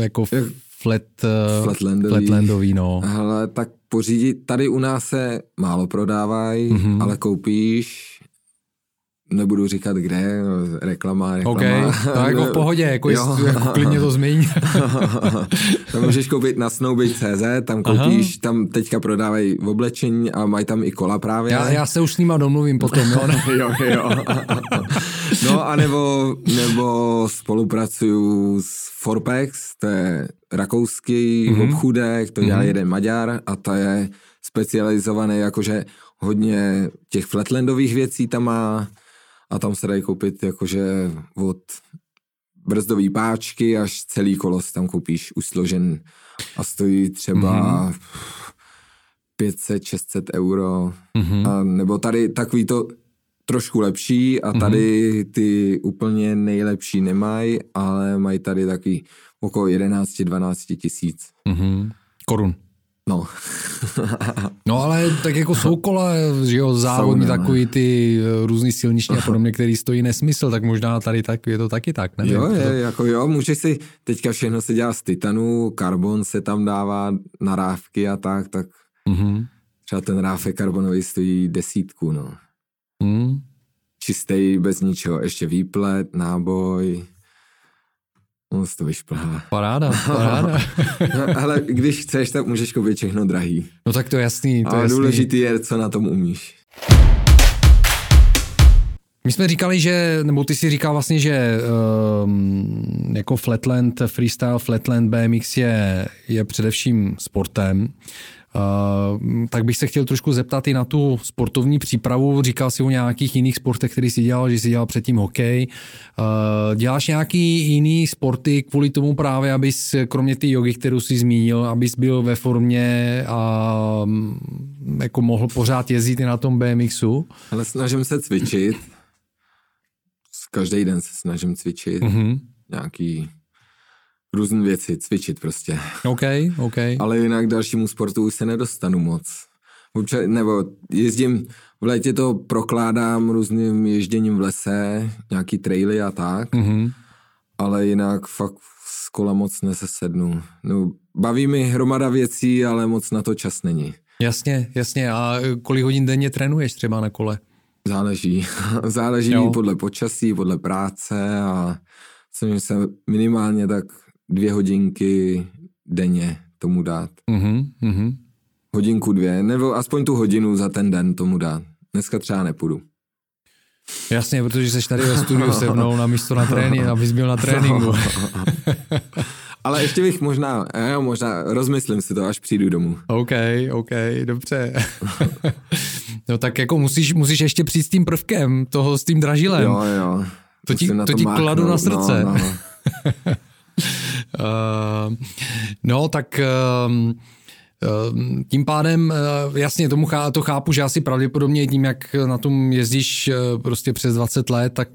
jako flat, flatlandový. flatlandový no. Hele, tak pořídit, tady u nás se málo prodávají, mm-hmm. ale koupíš nebudu říkat kde, reklama, reklama. Okay, tak jako v pohodě, jako, jist, jako klidně to zmiň. Tam můžeš koupit na snouby tečka cé zet, tam koupíš, aha, tam teďka prodávají oblečení a mají tam i kola právě. Já, já se už s nima domluvím potom. No, jo, jo. No a nebo, nebo spolupracuju s Forpex, to je rakouský mm-hmm. obchůdek, to dělá mm-hmm. jeden Maďar a to je specializovaný, jakože hodně těch flatlandových věcí tam má. A tam se dají koupit jakože od brzdové páčky až celý kolo si tam koupíš už složen a stojí třeba mm-hmm. pět set šest set euro. Mm-hmm. A nebo tady takový to trošku lepší a tady mm-hmm. ty úplně nejlepší nemají, ale mají tady taky okolo jedenáct dvanáct tisíc. Mm-hmm. Korun. No. No ale tak jako jsou kola, že jo, závodní takový ty různý silniční a podobně, který stojí nesmysl, tak možná tady tak, je to taky tak, nevím. Jo, je, to... jako jo, můžeš si, teďka všechno se dělá z titanu, karbon se tam dává na rávky a tak, tak mm-hmm. třeba ten ráfek karbonový stojí desítku, no. Mm. Čistý, bez ničeho, ještě výplet, náboj... On se to vyšplhá. Paráda, paráda. No, ale když chceš, tak můžeš koupit všechno drahý. No tak to je jasný. To ale jasný. Důležitý je, co na tom umíš. My jsme říkali, že, nebo ty jsi říkal vlastně, že um, jako Flatland, Freestyle Flatland bé em iks je, je především sportem. Uh, tak bych se chtěl trošku zeptat i na tu sportovní přípravu. Říkal jsi o nějakých jiných sportech, který jsi dělal, že jsi dělal předtím hokej. Uh, děláš nějaký jiný sporty kvůli tomu právě, abys, kromě té jogy, kterou jsi zmínil, abys byl ve formě a jako mohl pořád jezdit i na tom bé em iksu? Ale snažím se cvičit. Každý den se snažím cvičit. Mm-hmm. Nějaký... různé věci, cvičit prostě. OK, OK. Ale jinak dalšímu sportu už se nedostanu moc. Občas, nebo jezdím, v létě to prokládám různým ježděním v lese, nějaký traily a tak, mm-hmm. ale jinak fakt z kola moc nesesednu. No, baví mi hromada věcí, ale moc na to čas není. Jasně, jasně. A kolik hodin denně trénuješ třeba na kole? Záleží. Záleží jo. podle počasí, podle práce a co se minimálně tak dvě hodinky denně tomu dát. Mm-hmm, mm-hmm. Hodinku dvě, nebo aspoň tu hodinu za ten den tomu dát. Dneska třeba nepůjdu. Jasně, protože jsi tady ve studiu se mnou na místo na trénink, abys byl na tréninku. Ale ještě bych možná, jo, možná rozmyslím si to, až přijdu domů. OK, OK, dobře. No tak jako musíš, musíš ještě přijít s tím prvkem, toho s tím Dražilem. Jo, jo. To ti, to ti kladu na srdce. No, no. Uh, no tak uh, uh, tím pádem uh, jasně tomu chá, to chápu, že asi pravděpodobně tím, jak na tom jezdíš uh, prostě přes dvacet let, tak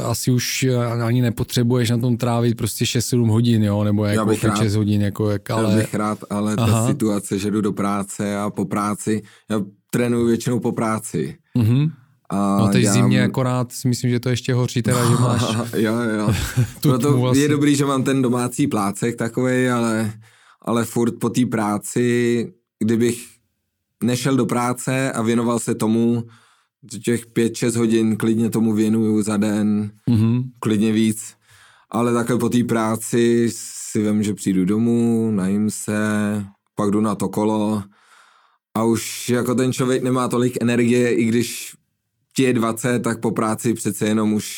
uh, asi už uh, ani nepotřebuješ na tom trávit prostě šest sedm hodin, jo, nebo jako šest hodin. Jako, jak, ale... Já bych rád, ale ta aha. situace, že jdu do práce a po práci, já trénuju většinou po práci. Mhm. A no teď já... zimně akorát si myslím, že to ještě hoří teda, že máš... jo, jo. Proto vlastně. Je dobrý, že mám ten domácí plácek takovej, ale, ale furt po té práci, kdybych nešel do práce a věnoval se tomu, těch pět šest hodin klidně tomu věnuju za den, mm-hmm. klidně víc, ale takhle po té práci si vím, že přijdu domů, najím se, pak jdu na to kolo a už jako ten člověk nemá tolik energie, i když je dvacet, tak po práci přece jenom už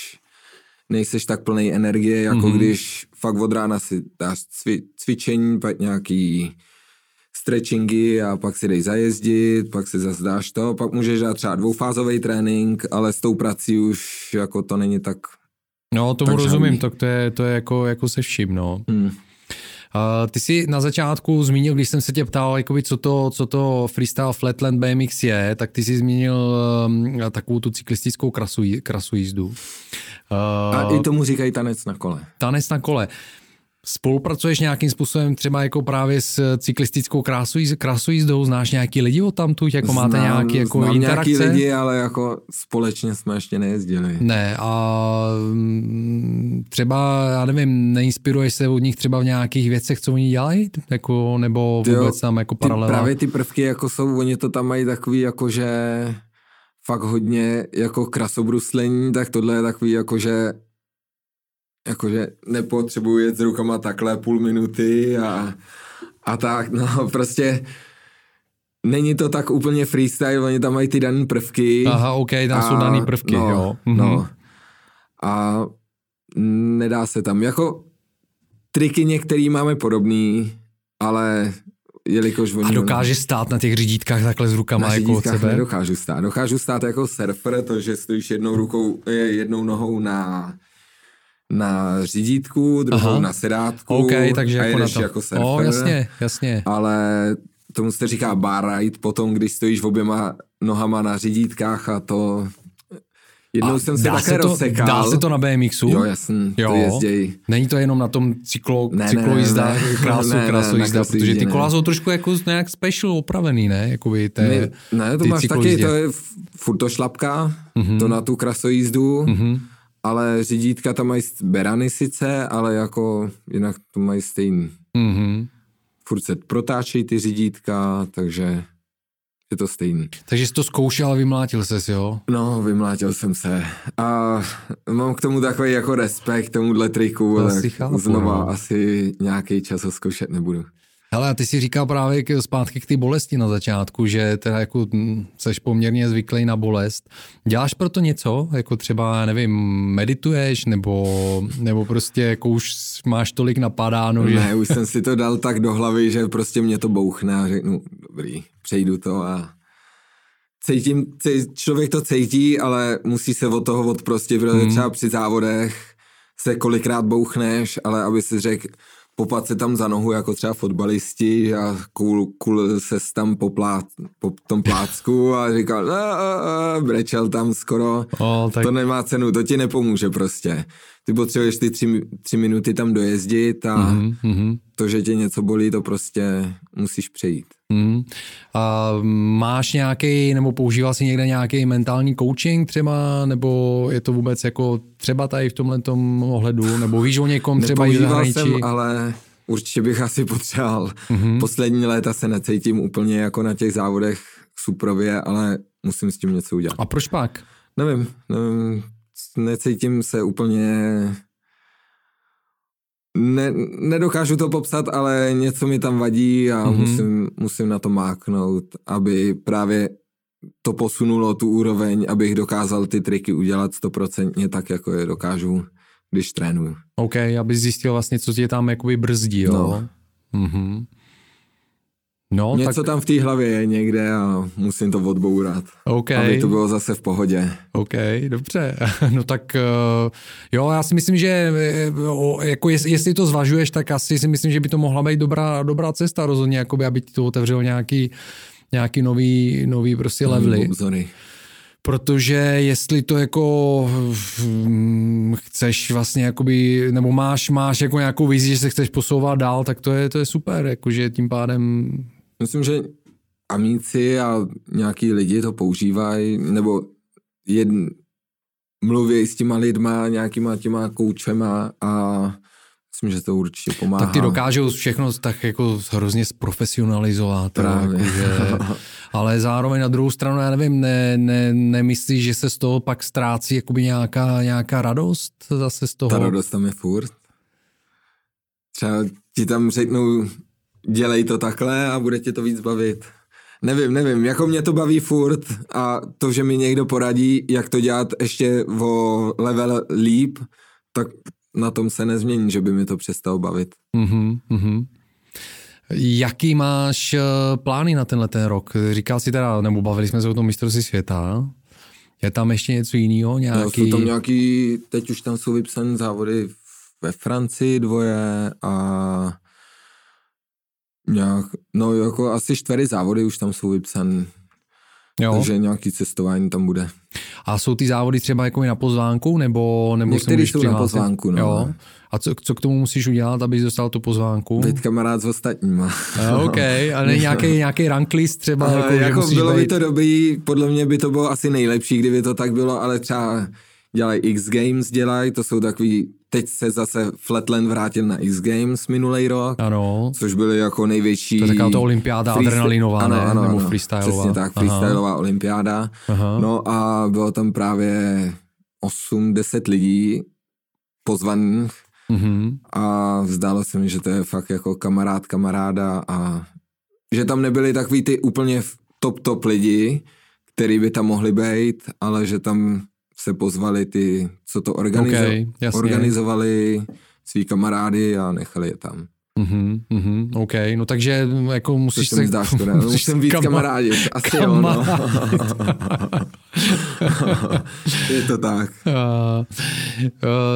nejseš tak plnej energie, jako mm-hmm. když fakt od rána si dáš cvi, cvičení, pak nějaký stretchingy a pak si dej zajezdit, pak si zase dáš to, pak můžeš dát třeba dvoufázový trénink, ale s tou prací už jako to není tak... No, tomu tak rozumím, tak to je, to je jako, jako se vším, no. Mm. Uh, ty jsi na začátku zmínil, když jsem se tě ptal, jakoby, co, to, co to Freestyle Flatland bé em iks je, tak ty jsi zmínil uh, takovou tu cyklistickou krasu, krasu jízdu. Uh, A i tomu říkají tanec na kole. Tanec na kole. Spolupracuješ nějakým způsobem třeba jako právě s cyklistickou krásu, krásu jízdou? Znáš nějaký lidi odtamtud? Jako znám, máte nějaký jako interakce? Nějaký lidi, ale jako společně jsme ještě nejezdili. Ne a třeba, já nevím, neinspiruješ se od nich třeba v nějakých věcech, co oni dělají? Jako, nebo vůbec jo, tam jako paralela? Právě ty prvky jako jsou, oni to tam mají takový jako, že fakt hodně jako krasobruslení, tak tohle je takový jakože jakože nepotřebuji jet s rukama takhle půl minuty a, a tak, no prostě není to tak úplně freestyle, oni tam mají ty daný prvky. Aha, ok, tam a, jsou daný prvky, no, jo. Mhm. No. A nedá se tam, jako triky některý máme podobný, ale jelikož... A dokážeš stát na těch řídítkách takhle s rukama na jako od sebe? Nedokážu stát, dokážu stát jako surfer, to, že stojíš jednou rukou, jednou nohou na... na řídítku, druhou Aha. na sedátku okay, takže a jako jedeš na to. Jako surfer. Oh, jasně, jasně. Ale tomu se říká bar ride potom, když stojíš oběma nohama na řídítkách a to... Jednou a jsem se také rozsekal. Dá se to na bé em exu? Jo, jasně, jo. To jezdějí. Není to jenom na tom cyklo, ne, cyklojízdách, ne, ne, krásu, ne, krásojízdách, ne, ne, protože ty kola ne. jsou trošku jako nějak special opravený, ne? Jakoby té, ne, ne, to máš taky, to je furt to šlapka, mm-hmm. to na tu krasojízdu, mm-hmm. ale řídítka tam mají berany sice, ale jako jinak to mají stejný. Mm-hmm. Furt se protáčejí ty řídítka, takže je to stejný. Takže jsi to zkoušel a vymlátil ses, jo? No, vymlátil jsem se. A mám k tomu takový jako respekt k tomuhle triku, to tak chápu, znova no. asi nějaký čas ho zkoušet nebudu. Hele, a ty si říkal právě k, zpátky k ty bolesti na začátku, že teda jako seš poměrně zvyklý na bolest. Děláš pro to něco? Jako třeba, nevím, medituješ? Nebo, nebo prostě jako už máš tolik napadáno? Že... Ne, už jsem si to dal tak do hlavy, že prostě mě to bouchne a řeknu, dobrý, přejdu to a cítím, cít, člověk to cítí, ale musí se od toho odprostit, protože hmm. třeba při závodech se kolikrát bouchneš, ale aby si řekl, popat se tam za nohu, jako třeba fotbalisti a kul, kul se tam po, plát, po tom plácku a říkal, a, a, a, brečel tam skoro. O, tak... To nemá cenu, to ti nepomůže prostě. Ty potřebuješ ty tři, tři minuty tam dojezdit a mm, mm. to, že tě něco bolí, to prostě musíš přejít. Mm. A máš nějaký, nebo používal jsi někde nějaký mentální coaching třeba, nebo je to vůbec jako třeba tady v tomhletom ohledu, nebo víš o někom třeba i zahraničí? Nepoužíval jsem, ale určitě bych asi potřeboval. Mm. Poslední léta se necítím úplně jako na těch závodech suprově, ale musím s tím něco udělat. A proč pak? Nevím, nevím. Necítím se úplně, ne, nedokážu to popsat, ale něco mi tam vadí a mm-hmm. musím, musím na to máknout, aby právě to posunulo tu úroveň, abych dokázal ty triky udělat stoprocentně tak, jako je dokážu, když trénuju. OK, aby zjistil vlastně, co tě tam jakoby brzdí, jo? No. Mm-hmm. No, něco tak... tam v té hlavě je někde a musím to odbourat, okay. aby to bylo zase v pohodě. OK, dobře. No tak jo, já si myslím, že jako jestli to zvažuješ, tak asi si myslím, že by to mohla být dobrá, dobrá cesta rozhodně, jakoby, aby ti to otevřelo nějaký, nějaký nový, nový prostě levely. Obzory. Protože jestli to jako chceš vlastně jakoby, nebo máš, máš jako nějakou vizi, že se chceš posouvat dál, tak to je, to je super, jakože tím pádem... Myslím, že amici a nějaký lidi to používají, nebo jedn, mluví s těma lidma, nějakýma těma koučema a myslím, že to určitě pomáhá. Tak ty dokážou všechno tak jako hrozně zprofesionalizovat. Právě. Jakože, ale zároveň na druhou stranu, já nevím, ne, ne, nemyslíš, že se z toho pak ztrácí jakoby nějaká, nějaká radost zase z toho? Ta radost tam je furt. Třeba ti tam řeknou... Dělej to takhle a bude tě to víc bavit. Nevím, nevím, jako mě to baví furt a to, že mi někdo poradí, jak to dělat ještě o level líp, tak na tom se nezmění, že by mi to přestalo bavit. Mm-hmm, mm-hmm. Jaký máš plány na tenhle ten rok? Říkal jsi teda, nebo bavili jsme se o tom mistrovství světa, je tam ještě něco jiného? Nějaký... No, jsou tam nějaký, teď už tam jsou vypsané závody ve Francii dvoje a nějak, no jako asi čtyři závody už tam jsou vypsané, takže nějaký cestování tam bude. A jsou ty závody třeba jako na pozvánku, nebo, nebo se můžeš přihlásit? Na pozvánku, no. Jo. A co, co k tomu musíš udělat, abys dostal tu pozvánku? Být kamarád s ostatníma. A, ok, ale nějaký, nějaký ranklist třeba? A, jako, jako bylo být... by to dobrý, podle mě by to bylo asi nejlepší, kdyby to tak bylo, ale třeba dělají X Games, dělají, to jsou takový, teď se zase Flatland vrátil na X Games minulej rok, ano. Což byly jako největší... To říkala to olympiáda freest... adrenalinová, ano, ne? Ano, nebo ano, freestylová. Přesně tak, freestylová olympiáda. No a bylo tam právě osm deset lidí pozvaných, mm-hmm. a zdálo se mi, že to je fakt jako kamarád kamaráda a že tam nebyli takový ty úplně top top lidi, který by tam mohli být, ale že tam se pozvali ty, co to organizo- okay, organizovali svý kamarády a nechali je tam. Mhm, mhm, OK, no takže jako musíš se... Zdáš, to ne? Musíš, musíš tam víc kama- kamarádit, asi kamarád. Jo, no. Je to tak. Uh, uh,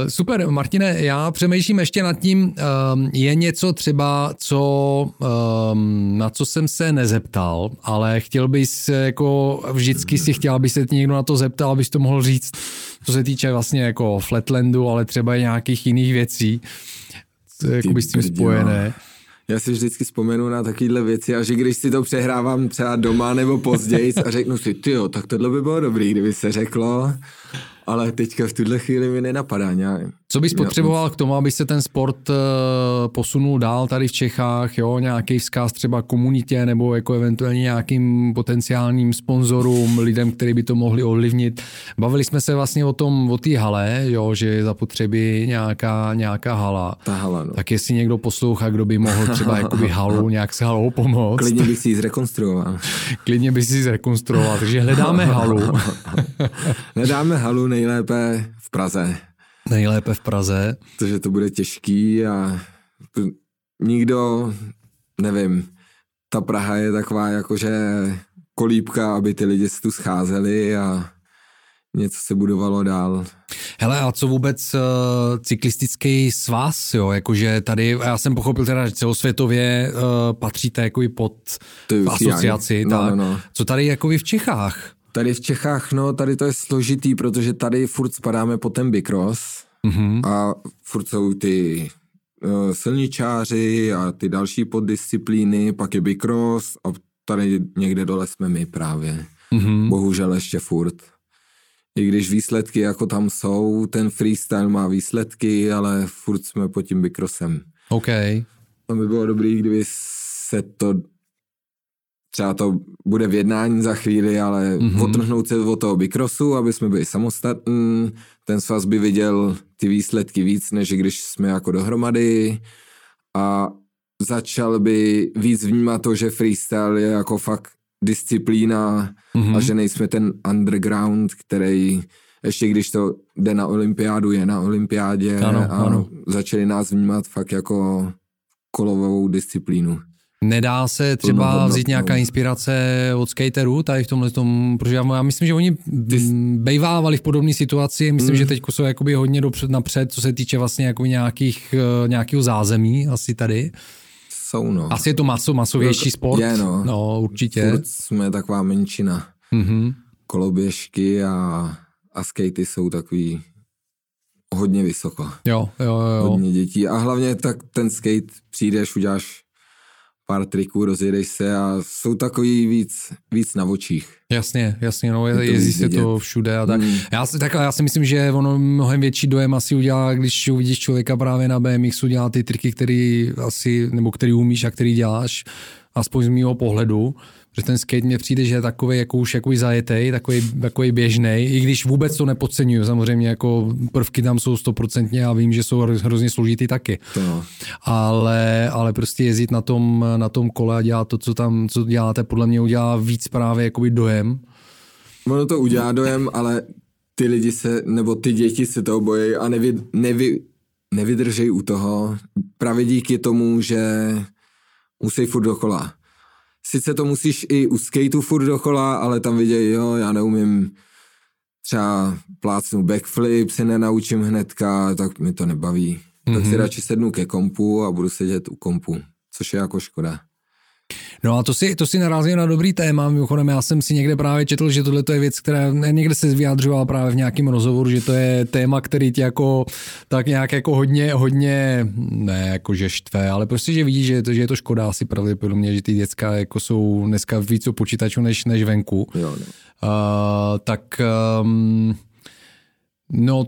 super, Martine, já přemýšlím ještě nad tím, um, je něco třeba, co, um, na co jsem se nezeptal, ale chtěl bys, jako vždycky si chtěl, aby se někdo na to zeptal, abys to mohl říct, co se týče vlastně jako Flatlandu, ale třeba i nějakých jiných věcí. Jakoby s tím spojené. Já si vždycky vzpomenu na takovýhle věci a že když si to přehrávám třeba doma nebo později a řeknu si, tyjo, tak tohle by bylo dobrý, kdyby se řeklo, ale teďka v tuhle chvíli mi nenapadá nějak. Co bys potřeboval k tomu, aby se ten sport uh, posunul dál tady v Čechách, jo, nějaký vzkaz třeba komunitě nebo jako eventuálně nějakým potenciálním sponzorům, lidem, kteří by to mohli ovlivnit. Bavili jsme se vlastně o tom, o té hale, jo, že je zapotřebí nějaká, nějaká hala. Ta hala, no. Tak jestli někdo poslouchá, kdo by mohl třeba jakoby halu, nějak s halou pomoct. Klidně bych si ji zrekonstruoval. Klidně bych si ji zrekonstruoval, takže hledáme halu. Hledáme halu nejlépe v Praze. Nejlépe v Praze. Protože to bude těžký a nikdo, nevím, ta Praha je taková jakože kolíbka, aby ty lidi se tu scházeli a něco se budovalo dál. Hele, a co vůbec uh, cyklistický svaz, jo, jakože tady, já jsem pochopil teda, že celosvětově uh, patříte jakoby pod asociaci, no, tak, no. Co tady jakoby v Čechách? Tady v Čechách, no, tady to je složitý, protože tady furt spadáme po ten bikros, mm-hmm. a furt jsou ty uh, silničáři a ty další poddisciplíny, pak je bikros a tady někde dole jsme my právě. Mm-hmm. Bohužel ještě furt. I když výsledky jako tam jsou, ten freestyle má výsledky, ale furt jsme pod tím bikrosem. OK. To by bylo dobrý, kdyby se to... Třeba to bude v jednání za chvíli, ale mm-hmm. otrhnout se od toho bikrosu, aby jsme byli samostatní. Ten svaz by viděl ty výsledky víc, než když jsme jako dohromady. A začal by víc vnímat to, že freestyle je jako fakt disciplína, mm-hmm. a že nejsme ten underground, který ještě když to jde na olympiádu, je na olympiádě. Ano, a ano. Začali nás vnímat fakt jako kolovou disciplínu. Nedá se třeba vzít nějaká inspirace od skaterů tady v tomhle tom, protože já myslím, že oni bejvávali v podobné situaci, myslím, mm. že teď jsou jakoby hodně dopřed, napřed, co se týče vlastně jako nějakých, nějakého zázemí asi tady. Jsou, no. Asi je to maso, masovější sport. Je, no. No, určitě. Furt jsme taková menšina. Mm-hmm. Koloběžky a, a skatey jsou takový hodně vysoko. Jo, jo, jo. Hodně dětí a hlavně tak ten skate přijdeš, uděláš pár triků, rozjedeš se a jsou takový víc, víc na očích. Jasně, jasně, no, je, jezdí se to všude a tak. Mm. Já, tak. Já si myslím, že ono mnohem větší dojem asi udělá, když uvidíš člověka právě na B M X, dělá ty triky, který asi, nebo který umíš a který děláš, aspoň z mýho pohledu, že ten skate mně přijde, že je takovej jako už jakoby zajetej, takový, takový běžnej, i když vůbec to nepodceňuju, samozřejmě jako prvky tam jsou stoprocentně a vím, že jsou hrozně složitý taky. No. Ale, ale prostě jezdit na tom, na tom kole a dělat to, co tam co děláte, podle mě udělá víc právě jakoby dojem. Ono to udělá dojem, ale ty lidi se, nebo ty děti se toho bojí a nevy, nevy, nevydržej u toho právě díky tomu, že musí furt dokola. Sice to musíš i u skateu furt dokola, ale tam vidějí, jo, já neumím třeba plácnu backflip, se nenaučím hnedka, tak mi to nebaví. Mm-hmm. Tak si radši sednu ke kompu a budu sedět u kompu, což je jako škoda. No a to si, to si narazil na dobrý téma, mimochodem já jsem si někde právě četl, že tohle je věc, která někde se vyjádřovala právě v nějakém rozhovoru, že to je téma, který tě jako tak nějak jako hodně, hodně, ne jako že štve, ale prostě, že vidíš, že, že je to škoda asi pravděpodobně, že ty děcka jako jsou dneska víc u počítačů než, než venku. Jo, uh, tak... Um, No,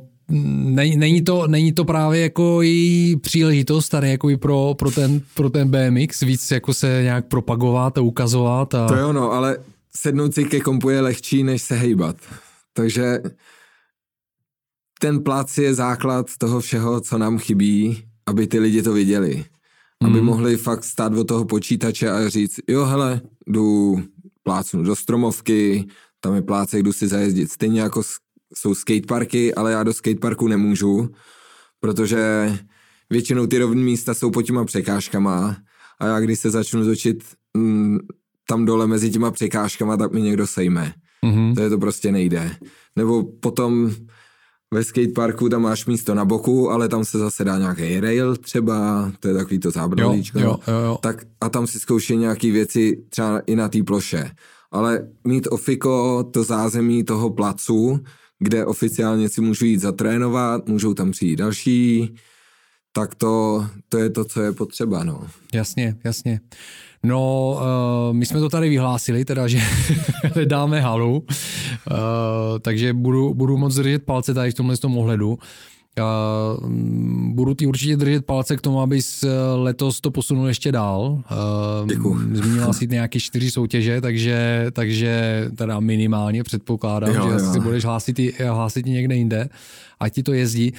není, není, to, není to právě jako její příležitost tady jako i pro, pro, ten, pro ten bé em iks víc jako se nějak propagovat a ukazovat. A... To jo, no, ale sednout si ke kompu je lehčí, než se hejbat. Takže ten plac je základ toho všeho, co nám chybí, aby ty lidi to viděli. Mm. Aby mohli fakt stát od toho počítače a říct, jo hele, jdu plácnu do Stromovky, tam je plácek, jdu si zajezdit. Stejně jako jsou skateparky, ale já do skateparku nemůžu, protože většinou ty rovný místa jsou pod těma překážkama a já když se začnu točit m, tam dole mezi těma překážkama, tak mi někdo sejme. Mm-hmm. To je to prostě nejde. Nebo potom ve skateparku tam máš místo na boku, ale tam se zase dá nějaký rail třeba, to je takový to zábradlíčko. Jo, jo, jo. Tak a tam si zkoušej nějaký věci třeba i na té ploše. Ale mít ofiko, to zázemí toho placu, kde oficiálně si můžu jít zatrénovat, můžou tam přijít další, tak to, to je to, co je potřeba. No. Jasně, jasně. No, uh, my jsme to tady vyhlásili, teda, že dáme halu, uh, takže budu, budu moc držet palce tady v tomhle tom ohledu. Uh, budu ti určitě držet palce k tomu, abys letos to posunul ještě dál. Uh, Děkuji. Zmínila jsi nějaké čtyři soutěže, takže, takže teda minimálně předpokládám, jo, že jo. Si budeš hlásit, hlásit někde jinde, ať ti to jezdí.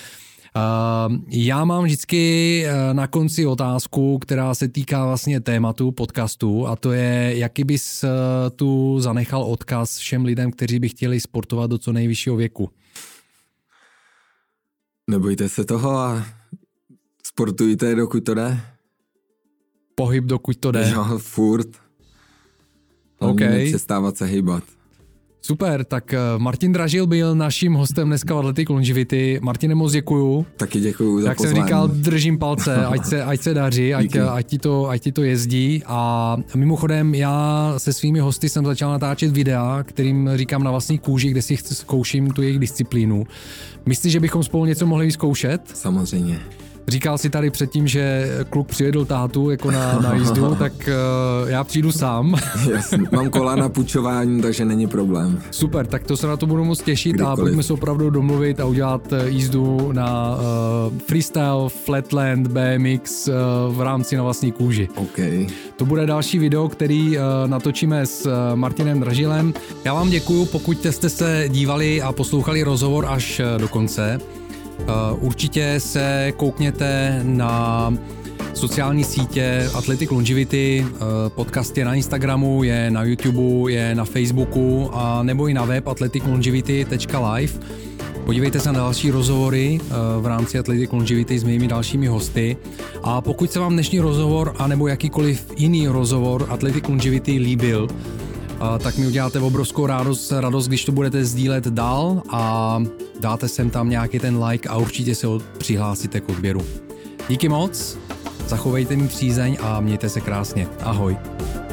Uh, já mám vždycky na konci otázku, která se týká vlastně tématu podcastu a to je, jaký bys tu zanechal odkaz všem lidem, kteří by chtěli sportovat do co nejvyššího věku. Nebojte se toho a sportujte, dokud to jde. Pohyb, dokud to jde. Jo, furt. Okay. Nepřestávat se hýbat. Super, tak Martin Dražil byl naším hostem dneska v Athletic Longevity. Martine, moc děkuju. Taky děkuju za pozvání. Jak jsem říkal, držím palce, ať se, ať se daří, ať, ať, ti to, ať ti to jezdí. A mimochodem, já se svými hosty jsem začal natáčet videa, kterým říkám na vlastní kůži, kde si zkouším tu jejich disciplínu. Myslíš, že bychom spolu něco mohli vyzkoušet? Samozřejmě. Říkal si tady předtím, že kluk přijedl tátu jako na, na jízdu, tak uh, já přijdu sám. Jasně, mám kola na půjčování, takže není problém. Super, tak to se na to budu moc těšit. Kdykoliv. A pojďme se opravdu domluvit a udělat jízdu na uh, Freestyle Flatland bé em iks uh, v rámci na vlastní kůži. Okay. To bude další video, který uh, natočíme s uh, Martinem Dražilem. Já vám děkuju, pokud jste se dívali a poslouchali rozhovor až uh, do konce. Určitě se koukněte na sociální sítě Athletic Longevity, podcast je na Instagramu, je na YouTubeu, je na Facebooku a nebo i na web athletic longevity tečka live. Podívejte se na další rozhovory v rámci Athletic Longevity s mými dalšími hosty a pokud se vám dnešní rozhovor anebo jakýkoliv jiný rozhovor Athletic Longevity líbil, tak mi uděláte obrovskou radost, radost, když to budete sdílet dál a dáte sem tam nějaký ten like a určitě se přihlásíte k odběru. Díky moc, zachovejte mi přízeň a mějte se krásně. Ahoj.